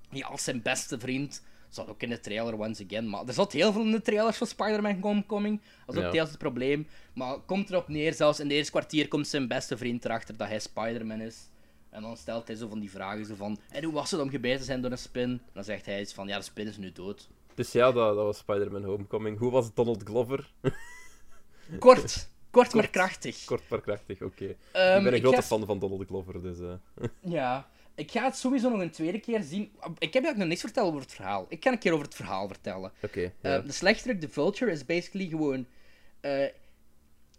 ja, als zijn beste vriend... Dat zat ook in de trailer, once again. Maar er zat heel veel in de trailers van Spider-Man Homecoming. Dat is ook ja. deels het probleem. Maar komt erop neer, zelfs in het eerste kwartier komt zijn beste vriend erachter dat hij Spider-Man is. En dan stelt hij zo van die vragen, zo van... En hoe was het om gebeten te zijn door een spin? En dan zegt hij iets van, ja, de spin is nu dood. Dus ja, dat, dat was Spider-Man Homecoming. Hoe was Donald Glover? Kort. Kort, kort maar krachtig. Kort maar krachtig, oké. Okay. Um, ik ben een grote ga... fan van Donald Glover, dus... Uh... Ja... Ik ga het sowieso nog een tweede keer zien. Ik heb eigenlijk nog niks verteld over het verhaal. Ik kan een keer over het verhaal vertellen. Okay, yeah. uh, de slechterik, de Vulture, is basically gewoon... Uh,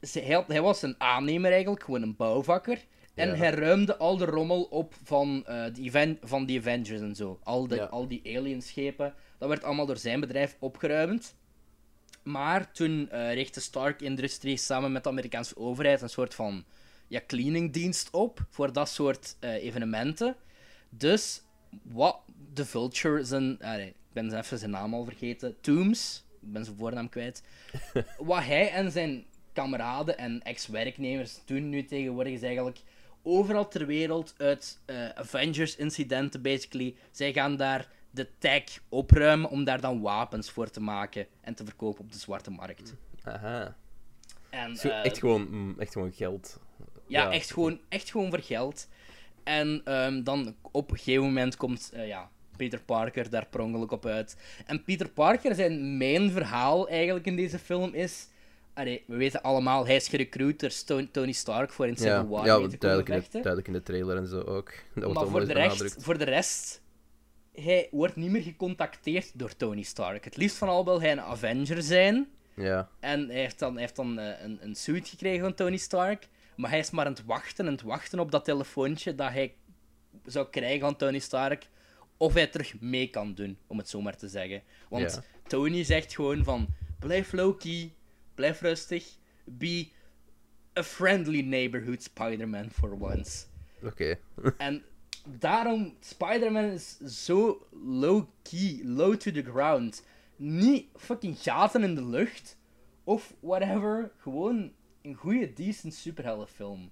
ze, hij, hij was een aannemer eigenlijk, gewoon een bouwvakker. En yeah. hij ruimde al de rommel op van, uh, de, event, van de Avengers en zo. Al, de, yeah. al die alienschepen. Dat werd allemaal door zijn bedrijf opgeruimd. Maar toen uh, richtte Stark Industries samen met de Amerikaanse overheid een soort van... Ja, cleaningdienst op voor dat soort uh, evenementen. Dus wat de Vulture zijn... Ah, nee, ik ben even zijn naam al vergeten. Toomes. Ik ben zijn voornaam kwijt. Wat hij en zijn kameraden en ex-werknemers doen nu tegenwoordig is eigenlijk... Overal ter wereld uit uh, Avengers-incidenten, basically. Zij gaan daar de tech opruimen om daar dan wapens voor te maken en te verkopen op de zwarte markt. Aha. En, Zo, uh, echt, gewoon, echt gewoon geld... Ja, ja. Echt, gewoon, echt gewoon voor geld. En um, dan op een gegeven moment komt uh, ja, Peter Parker daar per ongeluk op uit. En Peter Parker, zijn mijn verhaal eigenlijk in deze film is... Allee, we weten allemaal, hij is gerecruit door Tony Stark voor in Civil ja. War ja, mee te duidelijk, in de, duidelijk in de trailer en zo ook. Dat wordt maar voor de, rest, voor de rest... Hij wordt niet meer gecontacteerd door Tony Stark. Het liefst van al wil hij een Avenger zijn. Ja. En hij heeft dan, hij heeft dan uh, een, een suit gekregen van Tony Stark. Maar hij is maar aan het wachten, aan het wachten op dat telefoontje dat hij zou krijgen van Tony Stark. Of hij terug mee kan doen, om het zo maar te zeggen. Want yeah. Tony zegt gewoon van... Blijf low-key, blijf rustig. Be a friendly neighborhood Spider-Man for once. Oké. Okay. En daarom... Spider-Man is zo low-key, low to the ground. Niet fucking gaten in de lucht. Of whatever. Gewoon... Een goede, decent superheldenfilm.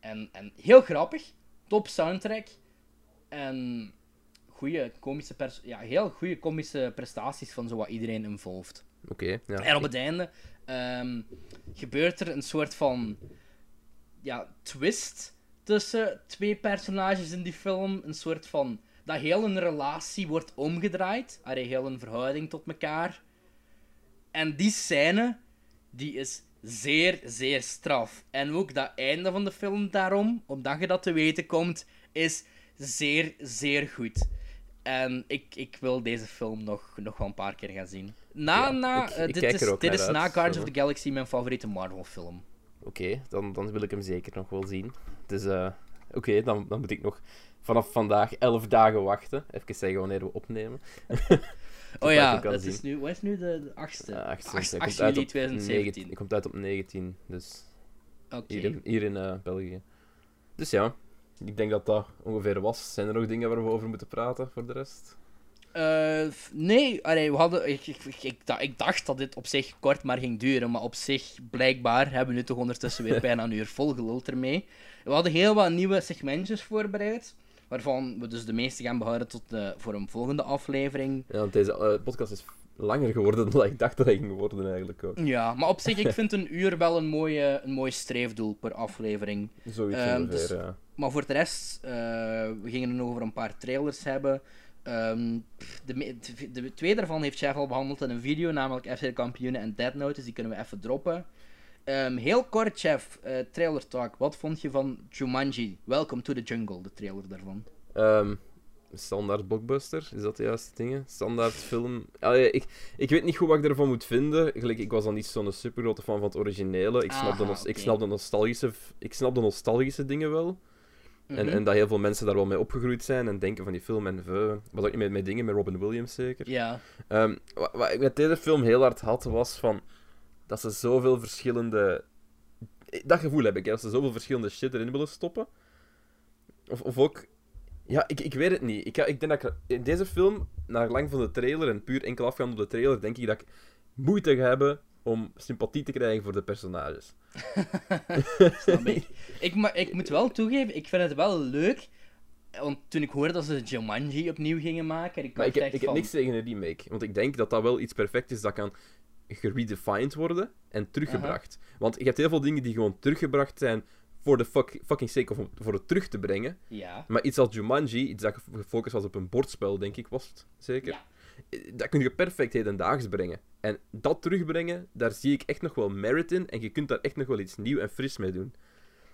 En, en heel grappig. Top soundtrack. En goede komische pers- ja, heel goede komische prestaties van zo wat iedereen involved. Oké. Okay, ja. En op het einde um, gebeurt er een soort van ja, twist tussen twee personages in die film. Een soort van... Dat heel een relatie wordt omgedraaid. Allee, heel een verhouding tot elkaar. En die scène, die is... Zeer, zeer straf. En ook dat einde van de film daarom, omdat je dat te weten komt, is zeer, zeer goed. En ik, ik wil deze film nog, nog wel een paar keer gaan zien. Na, ja, na, ik, uh, ik dit is, dit is uit, na Guardians of the Galaxy mijn favoriete Marvel film. Oké, okay, dan, dan wil ik hem zeker nog wel zien. Dus, uh, oké, okay, dan, dan moet ik nog vanaf vandaag elf dagen wachten. Even zeggen wanneer we opnemen. Oh ja, dat is nu, wat is nu de achtste? Ja, acht juli tweeduizend zeventien. Het komt uit op negentien, dus okay. hier in, hier in uh, België. Dus ja, ik denk dat dat ongeveer was. Zijn er nog dingen waar we over moeten praten voor de rest? Uh, nee, allee, we hadden, ik, ik, ik, ik dacht dat dit op zich kort maar ging duren, maar op zich, blijkbaar, hebben we nu toch ondertussen weer bijna een uur vol geluld ermee. We hadden heel wat nieuwe segmentjes voorbereid. Waarvan we dus de meeste gaan behouden tot de, voor een volgende aflevering. Ja, want deze uh, podcast is langer geworden dan ik dacht dat hij ging worden eigenlijk ook. Ja, maar op zich, ik vind een uur wel een, mooie, een mooi streefdoel per aflevering. Zoiets um, ongeveer, dus, ja. Maar voor de rest, uh, we gingen er nog over een paar trailers hebben. Um, de, de, de twee daarvan heeft Jeff al behandeld in een video, namelijk F C Kampioenen en Death Note, dus die kunnen we even droppen. Um, heel kort, Chef, uh, trailer talk. Wat vond je van Jumanji? Welcome to the Jungle, de trailer daarvan. Um, standaard blockbuster, is dat de juiste dingen? Standaard film. Allee, ik, ik weet niet goed wat ik ervan moet vinden. Gelijk, ik was dan niet zo'n super grote fan van het originele. Ik snap, Aha, de, no- okay. ik snap de nostalgische, ik snap de nostalgische dingen wel. Mm-hmm. En, en dat heel veel mensen daar wel mee opgegroeid zijn en denken van die film en veu. Was ook niet met, met dingen, met Robin Williams zeker. Ja. Yeah. Um, wat, wat ik met deze film heel hard had, was van... Dat ze zoveel verschillende dat gevoel heb ik, hè, dat ze zoveel verschillende shit erin willen stoppen. Of, of ook... Ja, ik, ik weet het niet. Ik, ik denk dat ik in deze film, naar lang van de trailer en puur enkel afgaand op de trailer, denk ik dat ik moeite ga hebben om sympathie te krijgen voor de personages. Snap ik. Ik, maar, ik moet wel toegeven, ik vind het wel leuk, want toen ik hoorde dat ze Jumanji opnieuw gingen maken... Ik, maar ik, heb, ik van... heb niks tegen een remake, want ik denk dat dat wel iets perfect is dat kan geredefined worden en teruggebracht. Uh-huh. Want je hebt heel veel dingen die gewoon teruggebracht zijn... voor de fuck, fucking sake of om voor het terug te brengen. Ja. Maar iets als Jumanji, iets dat gefocust was op een bordspel, denk ik, was het zeker. Ja. Dat kun je perfect hedendaags brengen. En dat terugbrengen, daar zie ik echt nog wel merit in. En je kunt daar echt nog wel iets nieuw en fris mee doen.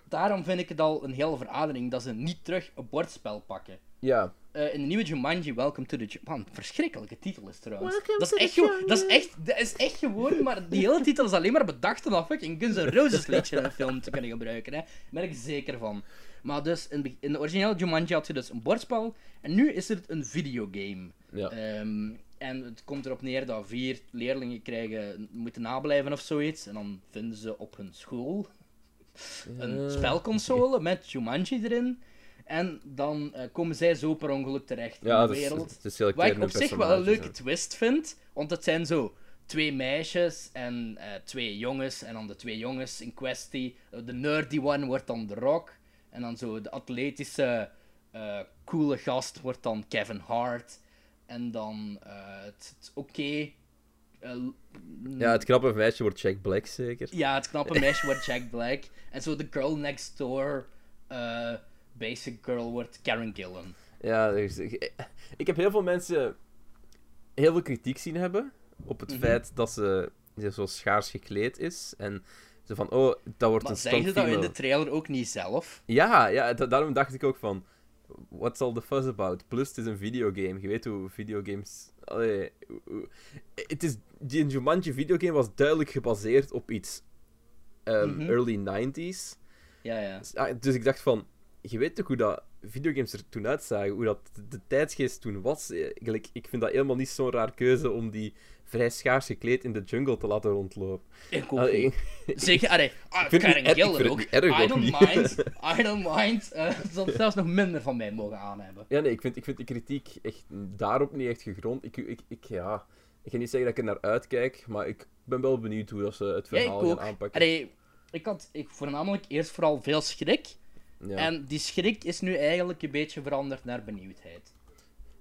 Daarom vind ik het al een hele verademing dat ze niet terug een bordspel pakken. Ja. Uh, in de nieuwe Jumanji, Welcome to the Japan. Verschrikkelijke titel is trouwens. Dat is, echt gewoon, dat, is echt, dat is echt gewoon, maar die hele titel is alleen maar bedacht om dat fucking Guns N' Roses liedje in een film te kunnen gebruiken. Daar ben ik zeker van. Maar dus, in, in de originele Jumanji had je dus een bordspel, en nu is het een videogame. Ja. Um, en het komt erop neer dat vier leerlingen krijgen, moeten nablijven of zoiets, en dan vinden ze op hun school een spelconsole met Jumanji erin. En dan uh, komen zij zo per ongeluk terecht ja, in de wereld. Het is, het is Wat ik op zich wel een leuke twist vind. Want het zijn zo twee meisjes en uh, twee jongens. En dan de twee jongens in kwestie. De nerdy one wordt dan The Rock. En dan zo de atletische, uh, coole gast wordt dan Kevin Hart. En dan uh, het, het oké... Okay, uh, ja, het knappe meisje wordt Jack Black zeker. Ja, het knappe meisje wordt Jack Black. En zo de girl next door... Uh, Basic Girl wordt Karen Gillan. Ja, dus, ik, ik heb heel veel mensen heel veel kritiek zien hebben op het mm-hmm. feit dat ze, ze zo schaars gekleed is. En ze van, oh, dat wordt maar een stunt female. Maar zei ze dat in de trailer ook niet zelf? Ja, ja da- daarom dacht ik ook van, what's all the fuss about? Plus, het is een videogame. Je weet hoe videogames... Allee, het is, die Jumanji videogame was duidelijk gebaseerd op iets um, mm-hmm. early nineties. Ja, ja. Dus ik dacht van... Je weet toch hoe dat videogames er toen uitzagen, hoe dat de tijdsgeest toen was. Ik, ik vind dat helemaal niet zo'n raar keuze om die vrij schaars gekleed in de jungle te laten rondlopen. Ik ook allee, niet. Zeker, allee, ah, Karen Gillan ook. I don't mind, I don't mind. Uh, ze zal zelfs nog minder van mij mogen aanhebben. Ja, nee, ik vind, ik vind de kritiek echt daarop niet echt gegrond. Ik, ik, ik, ja, ik ga niet zeggen dat ik er naar uitkijk, maar ik ben wel benieuwd hoe dat ze het verhaal ja, gaan aanpakken. Allee, ik had ik, voornamelijk eerst vooral veel schrik. Ja. En die schrik is nu eigenlijk een beetje veranderd naar benieuwdheid.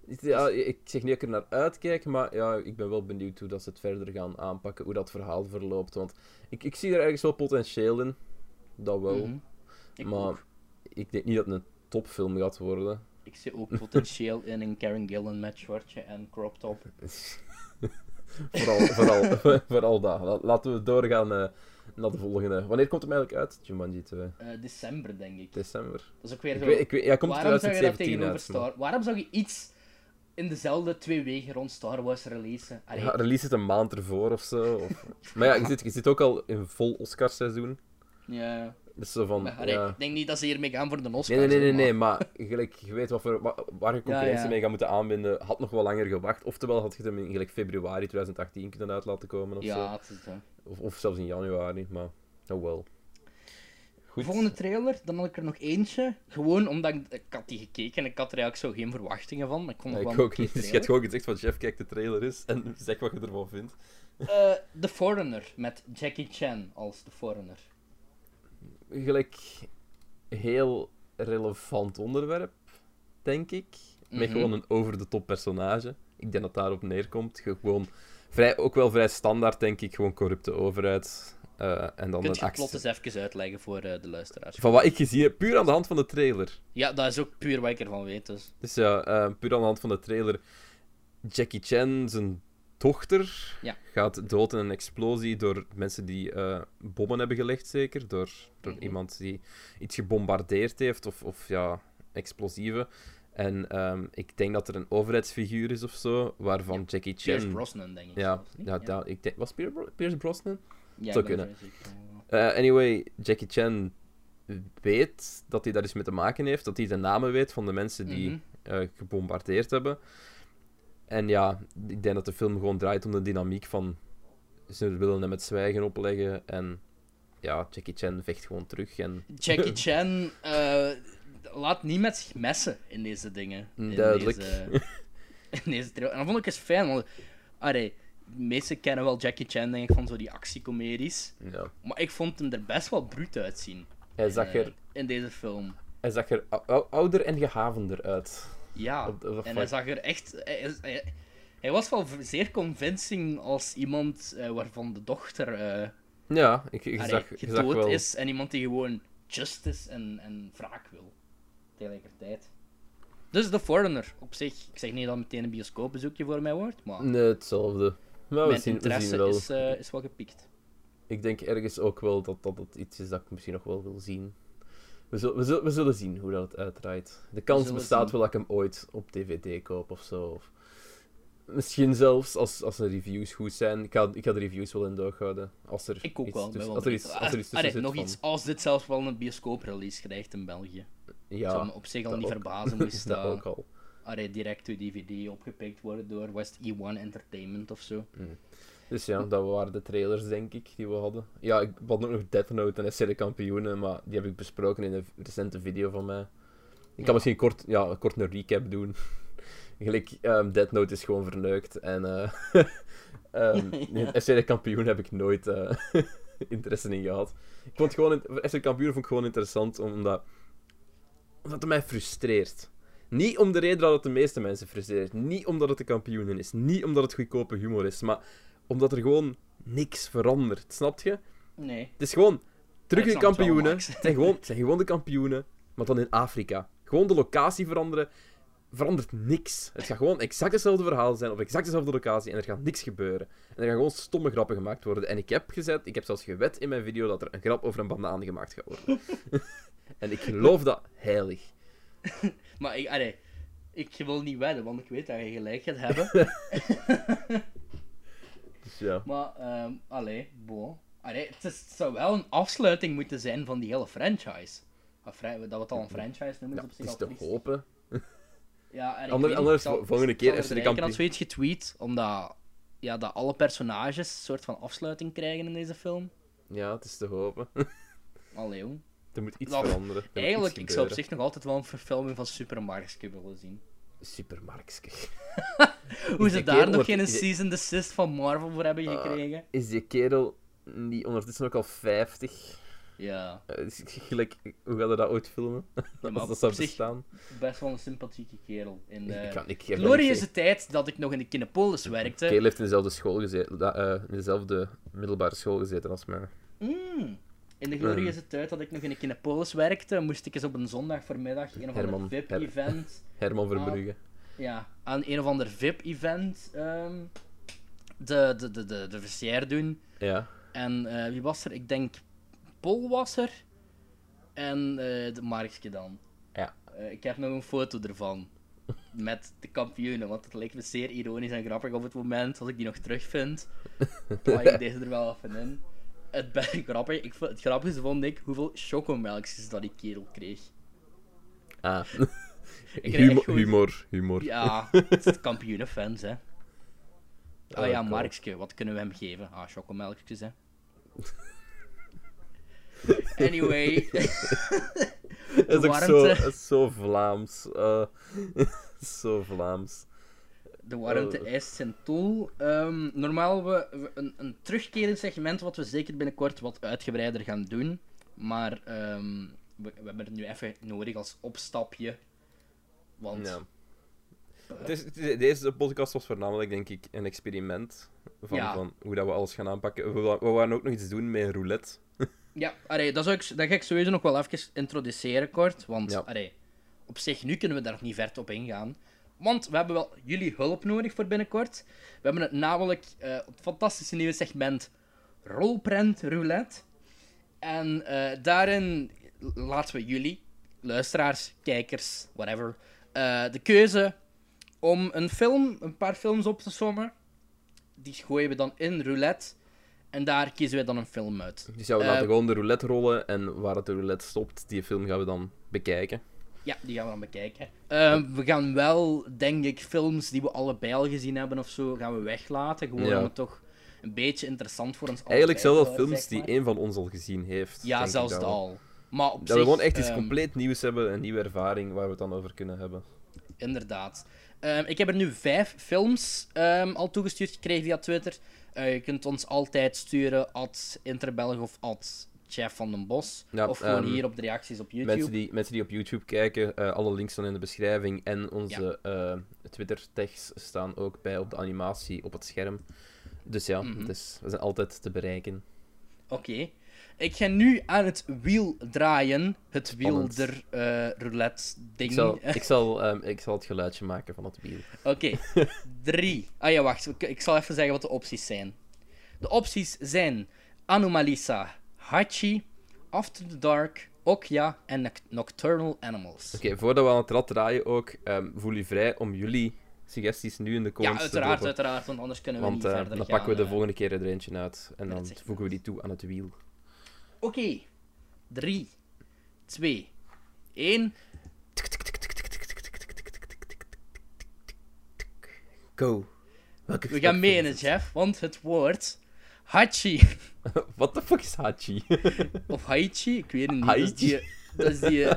Ja, ik zeg niet dat ik er naar uitkijk, maar ja, ik ben wel benieuwd hoe dat ze het verder gaan aanpakken, hoe dat verhaal verloopt. Want ik, ik zie er ergens wel potentieel in, dat wel. Mm-hmm. Ik maar ook. Ik denk niet dat het een topfilm gaat worden. Ik zie ook potentieel in een Karen Gillan met shortje en crop top. vooral, vooral, vooral dat. Laten we doorgaan... Uh... naar de volgende. Wanneer komt hem eigenlijk uit, Jumanji twee? Uh, december, denk ik. December. Dat is ook weer zo... Ik weet, ik weet, ja, komt waarom zou je dat tegenover uit, Star... Waarom zou je iets in dezelfde twee wegen rond Star Wars releasen? Allee. Ja, release het een maand ervoor of zo. Of... maar ja, je zit, je zit ook al in vol Oscarseizoen. Ja. Dus zo van... Maar, allee, ja. Ik denk niet dat ze hiermee gaan voor de Oscars. Nee, nee, nee, nee, nee maar gelijk, je weet wat voor, waar je concurrentie ja, ja. mee gaat moeten aanbinden. Had nog wel langer gewacht. Oftewel had je hem in gelijk, februari twintig achttien kunnen uit laten komen of ja, zo. Ja, dat is het. Of, of zelfs in januari, maar oh wel. Goed. Volgende trailer, dan had ik er nog eentje. Gewoon omdat ik, ik had die gekeken en ik had er eigenlijk zo geen verwachtingen van. Maar ik kon nee, nog ik wel ook niet. Dus je hebt gewoon gezegd wat Jeff kijkt de trailer is en zeg wat je ervan vindt. Uh, The Foreigner, met Jackie Chan als The Foreigner. Gelijk heel relevant onderwerp, denk ik. Met mm-hmm. gewoon een over-the-top personage. Ik denk dat daarop neerkomt. Gewoon... Vrij, ook wel vrij standaard, denk ik. Gewoon corrupte overheid. Uh, en dan kun je het plot eens even uitleggen voor uh, de luisteraars? Van wat ik gezien heb, puur aan de hand van de trailer. Ja, dat is ook puur wat ik ervan weet. Dus, dus ja, uh, puur aan de hand van de trailer. Jackie Chan, zijn dochter, ja. gaat dood in een explosie door mensen die uh, bommen hebben gelegd, zeker. Door, door mm-hmm. iemand die iets gebombardeerd heeft, of, of ja, explosieven. En um, ik denk dat er een overheidsfiguur is of zo, waarvan ja, Jackie Chan... Pierce Brosnan, denk ik. Ja, ja, ja. Da- ik denk... was Pierce Brosnan? Ja, zou kunnen. Uh, anyway, Jackie Chan weet dat hij daar iets mee te maken heeft, dat hij de namen weet van de mensen die mm-hmm. uh, gebombardeerd hebben. En ja, ik denk dat de film gewoon draait om de dynamiek van... Ze willen hem het zwijgen opleggen en ja, Jackie Chan vecht gewoon terug. En... Jackie Chan uh, laat niet met zich messen in deze dingen. In Duidelijk. Deze, in deze en dat vond ik eens fijn, want allee, de meesten kennen wel Jackie Chan, denk ik, van zo die actiecomedies. Ja. Maar ik vond hem er best wel bruut uitzien. Hij zag er... Uh, in deze film. Hij zag er ouder en gehavender uit. Ja, of, of en hij zag er echt... Hij, hij, hij was wel zeer convincing als iemand uh, waarvan de dochter... Uh, ja, ik, ik allee, zag, gedood zag wel... is en iemand die gewoon justice en, en wraak wil. Tegelijkertijd. Dus The Foreigner op zich. Ik zeg niet dat het meteen een bioscoopbezoekje voor mij wordt, maar... Nee, hetzelfde. Maar mijn zien, interesse we is, uh, is wel gepikt. Ik denk ergens ook wel dat dat het iets is dat ik misschien nog wel wil zien. We zullen, we zullen, we zullen zien hoe dat het uitdraait. De kans bestaat zien. wel dat ik hem ooit op D V D koop of zo. Of... Misschien zelfs als, als de reviews goed zijn. Ik ga, ik ga de reviews wel in de oog houden. Als er ik ook iets wel. Tussen, als er iets, als er iets tussen Arre, zit nog van. Iets als dit zelfs wel een bioscooprelease krijgt in België. Ja, dat zou me op zich al niet ook. verbazen moest dat. dat ook al. Arre, direct door D V D opgepikt worden door West E één Entertainment of zo. Mm. Dus ja, dat waren de trailers, denk ik, die we hadden. Ja, ik had ook nog Death Note en S C de Kampioenen, maar die heb ik besproken in een recente video van mij. Ik ja. kan misschien kort, ja, kort een recap doen. Gelijk, um, Death Note is gewoon verneukt en uh, um, ja. S C de Kampioenen heb ik nooit uh, interesse in gehad. Ik vond gewoon, S C de Kampioenen vond ik gewoon interessant, omdat, omdat het mij frustreert. Niet om de reden dat het de meeste mensen frustreert, niet omdat het de Kampioenen is, niet omdat het goedkope humor is, maar... Omdat er gewoon niks verandert, snap je? Nee. Het is gewoon terug in kampioenen. Het zijn gewoon, het zijn gewoon de kampioenen, maar dan in Afrika. Gewoon de locatie veranderen, verandert niks. Het gaat gewoon exact hetzelfde verhaal zijn, op exact dezelfde locatie, en er gaat niks gebeuren. En er gaan gewoon stomme grappen gemaakt worden. En ik heb gezet, ik heb zelfs gewet in mijn video dat er een grap over een banaan gemaakt gaat worden. En ik geloof dat heilig. Maar ik, allee, ik wil niet wedden, want ik weet dat je gelijk gaat hebben. Ja. Maar, um, allee, bon. Allee, het, is, het zou wel een afsluiting moeten zijn van die hele franchise. Of, dat we het al een franchise noemen, ja, is op zich al triest. Het is te hopen. Ja, en ik Ander, weet, anders, ik zal, volgende keer even de kampioen. Ik had zoiets getweet, omdat ja, dat alle personages een soort van afsluiting krijgen in deze film. Ja, het is te hopen. Allee, hoor. Er moet iets dat, veranderen. Er eigenlijk, iets ik zou op zich nog altijd wel een verfilming van Super Mario willen zien. Supermarktske. Hoe ze daar nog onder... geen season desist van Marvel voor hebben gekregen? Uh, is die kerel niet ondertussen ook al vijftig? Ja. Uh, is gelijk, hoe gaan we dat ooit filmen? Ja, maar dat zou bestaan. Best wel een sympathieke kerel. In de ik kan, ik glorieuze tijd dat ik nog in de Kinepolis werkte. De kerel heeft in dezelfde school gezeten, da, uh, in dezelfde middelbare school gezeten als mij. Mm. In de glorieuze tijd dat ik nog in de Kinepolis werkte, moest ik eens op een zondag voormiddag een of ander V I P-event... Herman Verbrugge. Ja, aan een of ander V I P-event um, de, de, de, de, de V C R doen. Ja. En uh, wie was er? Ik denk Paul was er. En uh, de Markske dan. Ja. Uh, ik heb nog een foto ervan. Met de kampioenen, want het leek me zeer ironisch en grappig op het moment. Als ik die nog terugvind, plaag ik deze er wel even in. Het, ben, grappig, ik, het grappigste vond ik hoeveel chocomelkjes dat die kerel kreeg. Ah. Ik humor, goed... humor, humor. Ja, het is kampioenenfans, hè. Ah ja, Markske, wat kunnen we hem geven? Ah, chocomelkjes, hè. Anyway. Dat is ook zo, is zo Vlaams. Uh, zo Vlaams. De warmte eist zijn tol. Um, normaal we, we een, een terugkerend segment, wat we zeker binnenkort wat uitgebreider gaan doen. Maar um, we, we hebben het nu even nodig als opstapje. Want... Ja. Uh, het is, het is, deze podcast was voornamelijk, denk ik, een experiment. Van, ja. van hoe dat we alles gaan aanpakken. We, we waren ook nog iets doen met roulette. Ja, arre, dat, zou ik, dat ga ik sowieso nog wel even introduceren kort. Want ja. arre, op zich, nu kunnen we daar niet ver op ingaan. Want we hebben wel jullie hulp nodig voor binnenkort. We hebben het namelijk uh, het fantastische nieuwe segment Rolprent Roulette. En uh, daarin laten we jullie, luisteraars, kijkers, whatever, uh, de keuze om een film, een paar films op te sommen. Die gooien we dan in roulette. En daar kiezen we dan een film uit. Dus ja, we laten uh, gewoon de roulette rollen. En waar het de roulette stopt, die film gaan we dan bekijken. Ja, die gaan we dan bekijken. Uh, we gaan wel, denk ik, films die we allebei al gezien hebben of zo, gaan we weglaten. Gewoon ja. om het toch een beetje interessant voor ons allemaal. Eigenlijk zijn dat films die één van ons al gezien heeft. Ja, zelfs dat al. Maar op dat zich, we gewoon echt iets um... compleet nieuws hebben, een nieuwe ervaring waar we het dan over kunnen hebben. Inderdaad. Um, ik heb er nu vijf films um, al toegestuurd gekregen via Twitter. Uh, je kunt ons altijd sturen at Interbelg of at Jeff van den Bos. Ja, of gewoon um, hier op de reacties op YouTube. Mensen die, mensen die op YouTube kijken, uh, alle links staan in de beschrijving. En onze ja. uh, Twitter-tags staan ook bij op de animatie op het scherm. Dus ja, mm-hmm. dus we zijn altijd te bereiken. Oké. Okay. Ik ga nu aan het wiel draaien. Het wielder uh, roulette-ding. Ik zal, ik, zal, um, ik zal het geluidje maken van het wiel. Oké. Okay. Drie. Ah ja, wacht. Ik zal even zeggen wat de opties zijn. De opties zijn Anomalisa, Hachi, After the Dark, Okja en Nocturnal Animals. Oké, okay, voordat we aan het rad draaien ook, um, voel je vrij om jullie suggesties nu in de comments ja, te uiteraard, uiteraard, want anders kunnen we want, niet uh, verder dan gaan. Dan pakken we de uh, volgende keer er eentje uit en dan voegen we die toe aan het wiel. Oké, okay. drie, twee, één. Go. Welke we gaan mee in het, Jeff, want het woord Hachi. What the fuck is Hachi? Of Haichi, ik weet het niet. Haichi? Dat is die, dat is die,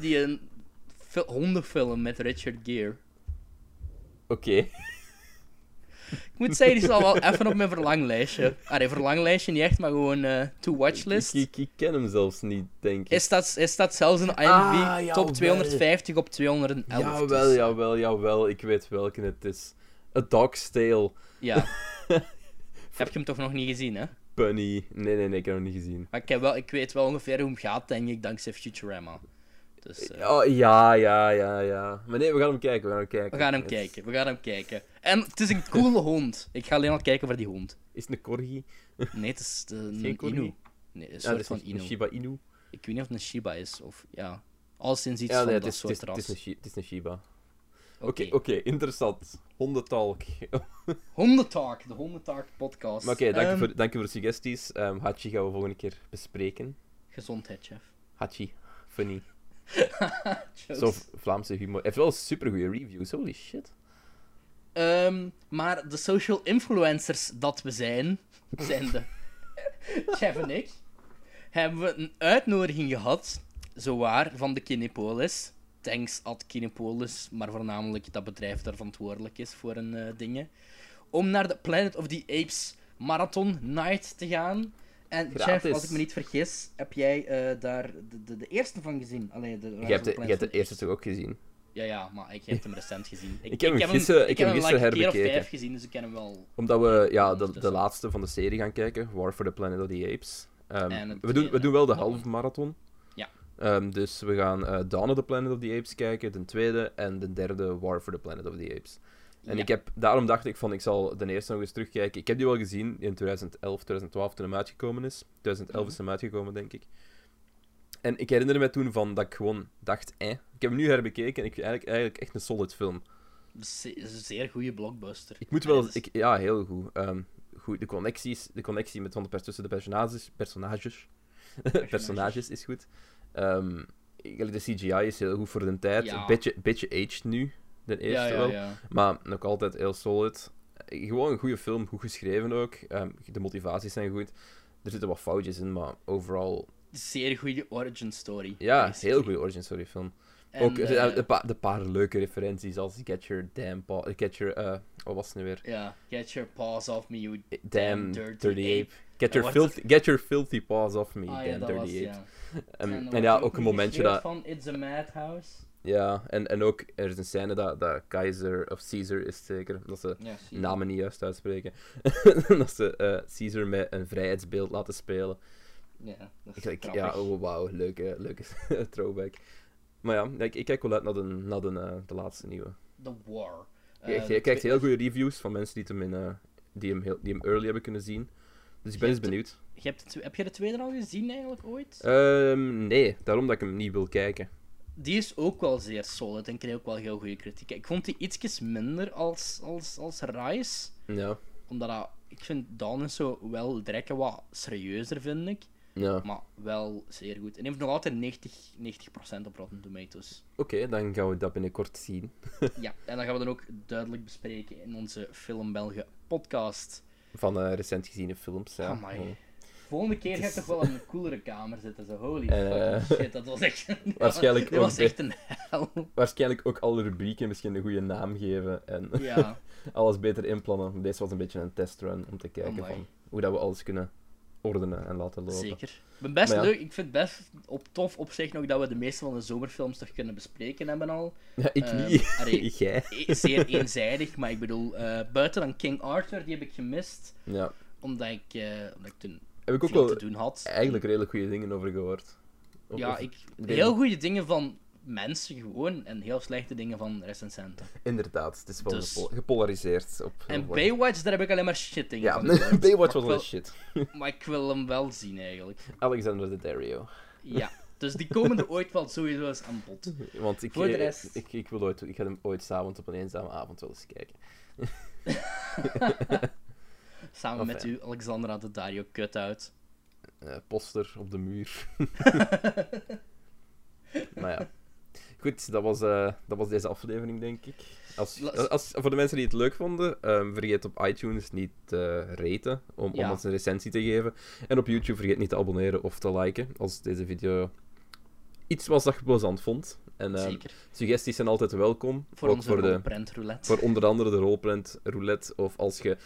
die een hondenfilm met Richard Gere. Oké. Okay. Ik moet zeggen, die is al wel even op mijn verlanglijstje. Allee, verlanglijstje niet echt, maar gewoon uh, to-watchlist. Ik, ik, ik ken hem zelfs niet, denk ik. Is dat, is dat zelfs een I M D B ah, top tweehonderdvijftig op tweehonderdelf? Jawel, dus. jawel, jawel. Ik weet welke het is. A Dog's Tale. Ja. Heb je hem toch nog niet gezien, hè? Bunny. Nee, nee, nee, ik heb hem niet gezien. Maar ik, heb wel, ik weet wel ongeveer hoe hem gaat, denk ik, dankzij Futurama. Dus, uh... oh, ja, ja, ja, ja. Maar nee, we gaan hem kijken, we gaan hem kijken. We gaan hem yes. kijken, we gaan hem kijken. En het is een coole hond. Ik ga alleen al kijken voor die hond. Is het een corgi? Nee, het is de, een Geen inu. Nee, een soort ja, is van inu. Een Shiba Inu. Ik weet niet of het een Shiba is, of ja. Al sinds iets ja, van nee, dat is, soort ras. Het, het, het is een Shiba. Oké, okay. oké, okay, okay, interessant. Hondentalk. Hondentalk, de Hondentalk podcast. Maar oké, okay, dank, um, dank je voor de suggesties. Um, Hachi gaan we volgende keer bespreken. Gezondheid, Chef. Hachi, funny. Zo Vlaamse humor. Hij heeft wel supergoeie reviews, holy shit. Um, maar de social influencers dat we zijn, zijn de... Jeff en ik, hebben we een uitnodiging gehad, zowaar, van de Kinepolis. Thanks at Kinepolis, maar voornamelijk dat bedrijf daar verantwoordelijk is voor hun uh, dingen. Om naar de Planet of the Apes Marathon Night te gaan. En Jeff, als ik me niet vergis, heb jij uh, daar de, de, de eerste van gezien? Allee, de, je hebt de, je de eerste toch ook gezien? Ja, ja, maar ik heb hem recent gezien. Ik, ik heb hem gisteren ik heb hem, gisteren, ik heb hem, like, een keer of vijf gezien, dus ik ken hem wel. Omdat we ja, de, de laatste van de serie gaan kijken, War for the Planet of the Apes. Um, het, we, doen, we doen wel de halve marathon. Ja. Um, dus we gaan uh, Dawn of the Planet of the Apes kijken, de tweede, en de derde War for the Planet of the Apes. En ja. ik heb, daarom dacht ik van, ik zal de eerste nog eens terugkijken. Ik heb die wel gezien in tweeduizend elf, tweeduizend twaalf, toen hem uitgekomen is. tweeduizend elf mm-hmm. is hem uitgekomen, denk ik. En ik herinner me toen van dat ik gewoon dacht, eh. ik heb hem nu herbekeken en ik vind eigenlijk, eigenlijk echt een solid film. Ze- een zeer goede blockbuster. Ik moet wel, ik, ja, heel goed. Um, goed de, connecties, de connectie met, van de, tussen de personages, personages. personages. personages is goed. Um, de C G I is heel goed voor de tijd. Ja. Een beetje, beetje aged nu. De eerste ja, ja, wel, ja. maar nog altijd heel solid. Gewoon een goede film, goed geschreven ook. Um, de motivaties zijn goed. Er zitten wat foutjes in, maar overal... Zeer goede origin story. Ja, basically. Heel goede origin story film. En, ook uh, de, de, pa- de paar leuke referenties als Get Your Damn Paw... Get Your... Uh, wat was het nu weer? Ja, yeah. Get Your Paws Off Me, You Damn Dirty Ape. ape. Get, your filthy, get Your Filthy Paws Off Me, ah, Damn ja, Dirty was, Ape. Ja. Um, en, en ja, ook een momentje dat... van It's a Madhouse... Ja, en, en ook, er is een scène dat, dat Keizer, of Caesar is zeker, dat ze ja, namen niet juist uitspreken, dat ze uh, Caesar met een vrijheidsbeeld laten spelen. Ja, dat is ik, ja, oh wauw, leuke, leuke throwback. Maar ja, ik, ik kijk wel uit naar de, naar de, uh, de laatste nieuwe. The War. Uh, je, je de krijgt heel goede reviews van mensen die hem, in, uh, die, hem heel, die hem early hebben kunnen zien. Dus ik ben eens benieuwd. De, je hebt de, heb je de tweede al gezien eigenlijk ooit? Um, nee, daarom dat ik hem niet wil kijken. Die is ook wel zeer solid en kreeg ook wel heel goede kritiek. Ik vond die ietsjes minder als, als, als Rise. Ja. Omdat dat, ik vind Dawn en zo wel direct wat serieuzer, vind ik. Ja. Maar wel zeer goed. En heeft nog altijd negentig, negentig procent op Rotten Tomatoes. Oké, okay, dan gaan we dat binnenkort zien. Ja, en dat gaan we dan ook duidelijk bespreken in onze Film Belgen podcast. van uh, recent geziene films. Ja. Amai. Ja. Volgende keer ga ik toch wel in een coolere kamer zitten. Zo, holy uh, fucking shit, dat was echt een, waarschijnlijk dat ook was echt een hel. Waarschijnlijk ook alle rubrieken misschien een goede naam geven en ja. alles beter inplannen. Deze was een beetje een testrun om te kijken oh van hoe dat we alles kunnen ordenen en laten lopen. Zeker. Maar best maar ja. leuk. Ik vind het best op, tof op zich nog dat we de meeste van de zomerfilms toch kunnen bespreken hebben al. Ja, ik uh, niet. Arre, Jij. Zeer eenzijdig, maar ik bedoel, uh, buiten dan King Arthur, die heb ik gemist. Ja. Omdat ik, uh, omdat ik toen... Heb ik ook wel had. Eigenlijk redelijk goede dingen over gehoord. Of ja, ik, heel goede dingen van mensen gewoon en heel slechte dingen van recensenten. Inderdaad, het is wel dus... gepol gepolariseerd. Op en Baywatch, daar heb ik alleen maar shit in. Ja, Baywatch was wel shit. Maar ik wil hem wel zien eigenlijk. Alexander Daddario. Ja, dus die komen er ooit wel sowieso eens aan bod. Want ik, Voor de rest... ik, ik, ik, wil ooit, ik ga hem ooit s'avonds op een eenzame avond wel eens kijken. Samen of met ja. u, Alexandra Daddario, kut uit. Uh, poster op de muur. Maar ja. Goed, dat was, uh, dat was deze aflevering, denk ik. Als, als, als, voor de mensen die het leuk vonden, um, vergeet op iTunes niet te uh, raten om, ja. om ons een recensie te geven. En op YouTube vergeet niet te abonneren of te liken als deze video iets was dat je plezant vond. En uh, suggesties zijn altijd welkom. Voor onze voor rolprent roulette. Voor onder andere de rolprent roulette. Of als je...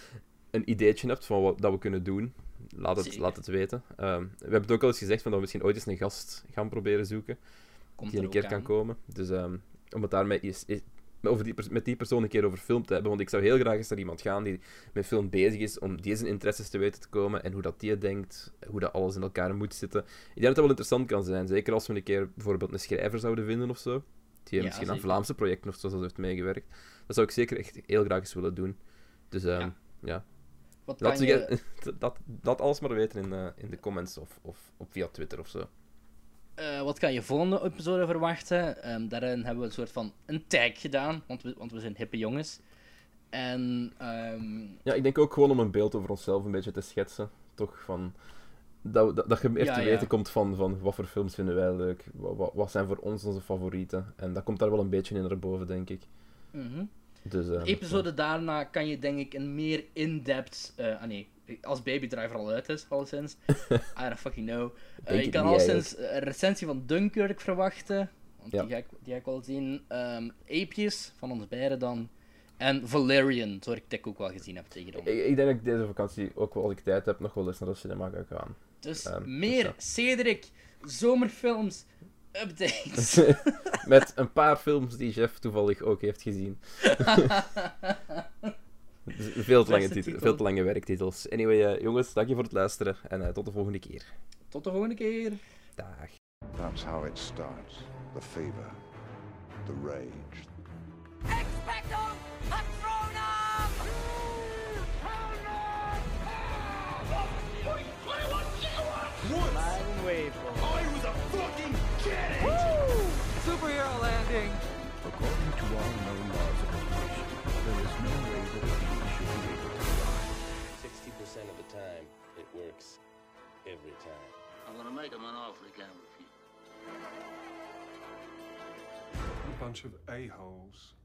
een ideetje hebt van wat dat we kunnen doen, laat het, laat het weten. Um, we hebben het ook al eens gezegd van dat we misschien ooit eens een gast gaan proberen zoeken. Komt die een keer aan. kan komen. Dus um, om het daar met, is, is, over die, met die persoon een keer over film te hebben. Want ik zou heel graag eens naar iemand gaan die met film bezig is, om die zijn interesses te weten te komen en hoe dat die denkt, hoe dat alles in elkaar moet zitten. Ik denk dat dat wel interessant kan zijn. Zeker als we een keer bijvoorbeeld een schrijver zouden vinden of zo. Die ja, misschien zeker. aan Vlaamse projecten of zo heeft meegewerkt. Dat zou ik zeker echt heel graag eens willen doen. Dus um, ja. ja. Laat je... dat, dat alles maar weten in, uh, in de comments of, of, of via Twitter of zo. Uh, wat kan je volgende episode verwachten? Um, daarin hebben we een soort van een tag gedaan, want we, want we zijn hippe jongens. En, um... ja, ik denk ook gewoon om een beeld over onszelf een beetje te schetsen. Toch van, dat, dat, dat je eerst ja, te ja. weten komt van, van wat voor films vinden wij leuk, wat, wat zijn voor ons onze favorieten. En dat komt daar wel een beetje in naar boven, denk ik. Mm-hmm. Dus, uh, de episode ja. daarna kan je denk ik een meer in-depth... Uh, ah nee, als Baby Driver al uit is, alleszins. I don't fucking know. Uh, je kan alleszins een recensie van Dunkirk verwachten. Want ja. die, ga ik, die ga ik wel zien. Um, Apejes, van ons beiden dan. En Valerian, zoals ik tech ook wel gezien heb tegen ons. Ik, ik denk dat ik deze vakantie, ook wel als ik tijd heb, nog wel eens naar de cinema ga gaan. Dus um, meer dus, ja. Cedric, zomerfilms... updates. Met een paar films die Jeff toevallig ook heeft gezien. veel, te lange titel, veel te lange werktitels. Anyway, uh, jongens, dank je voor het luisteren en uh, tot de volgende keer. Tot de volgende keer. Dag. That's how it starts. The fever. The rage. Expecto Patronum! Patronum! Superhero landing! According to all known laws of operation, there is no way that we should be able to fly. sixty percent of the time, it works. Every time. I'm gonna make him an offer again with you. A bunch of a-holes.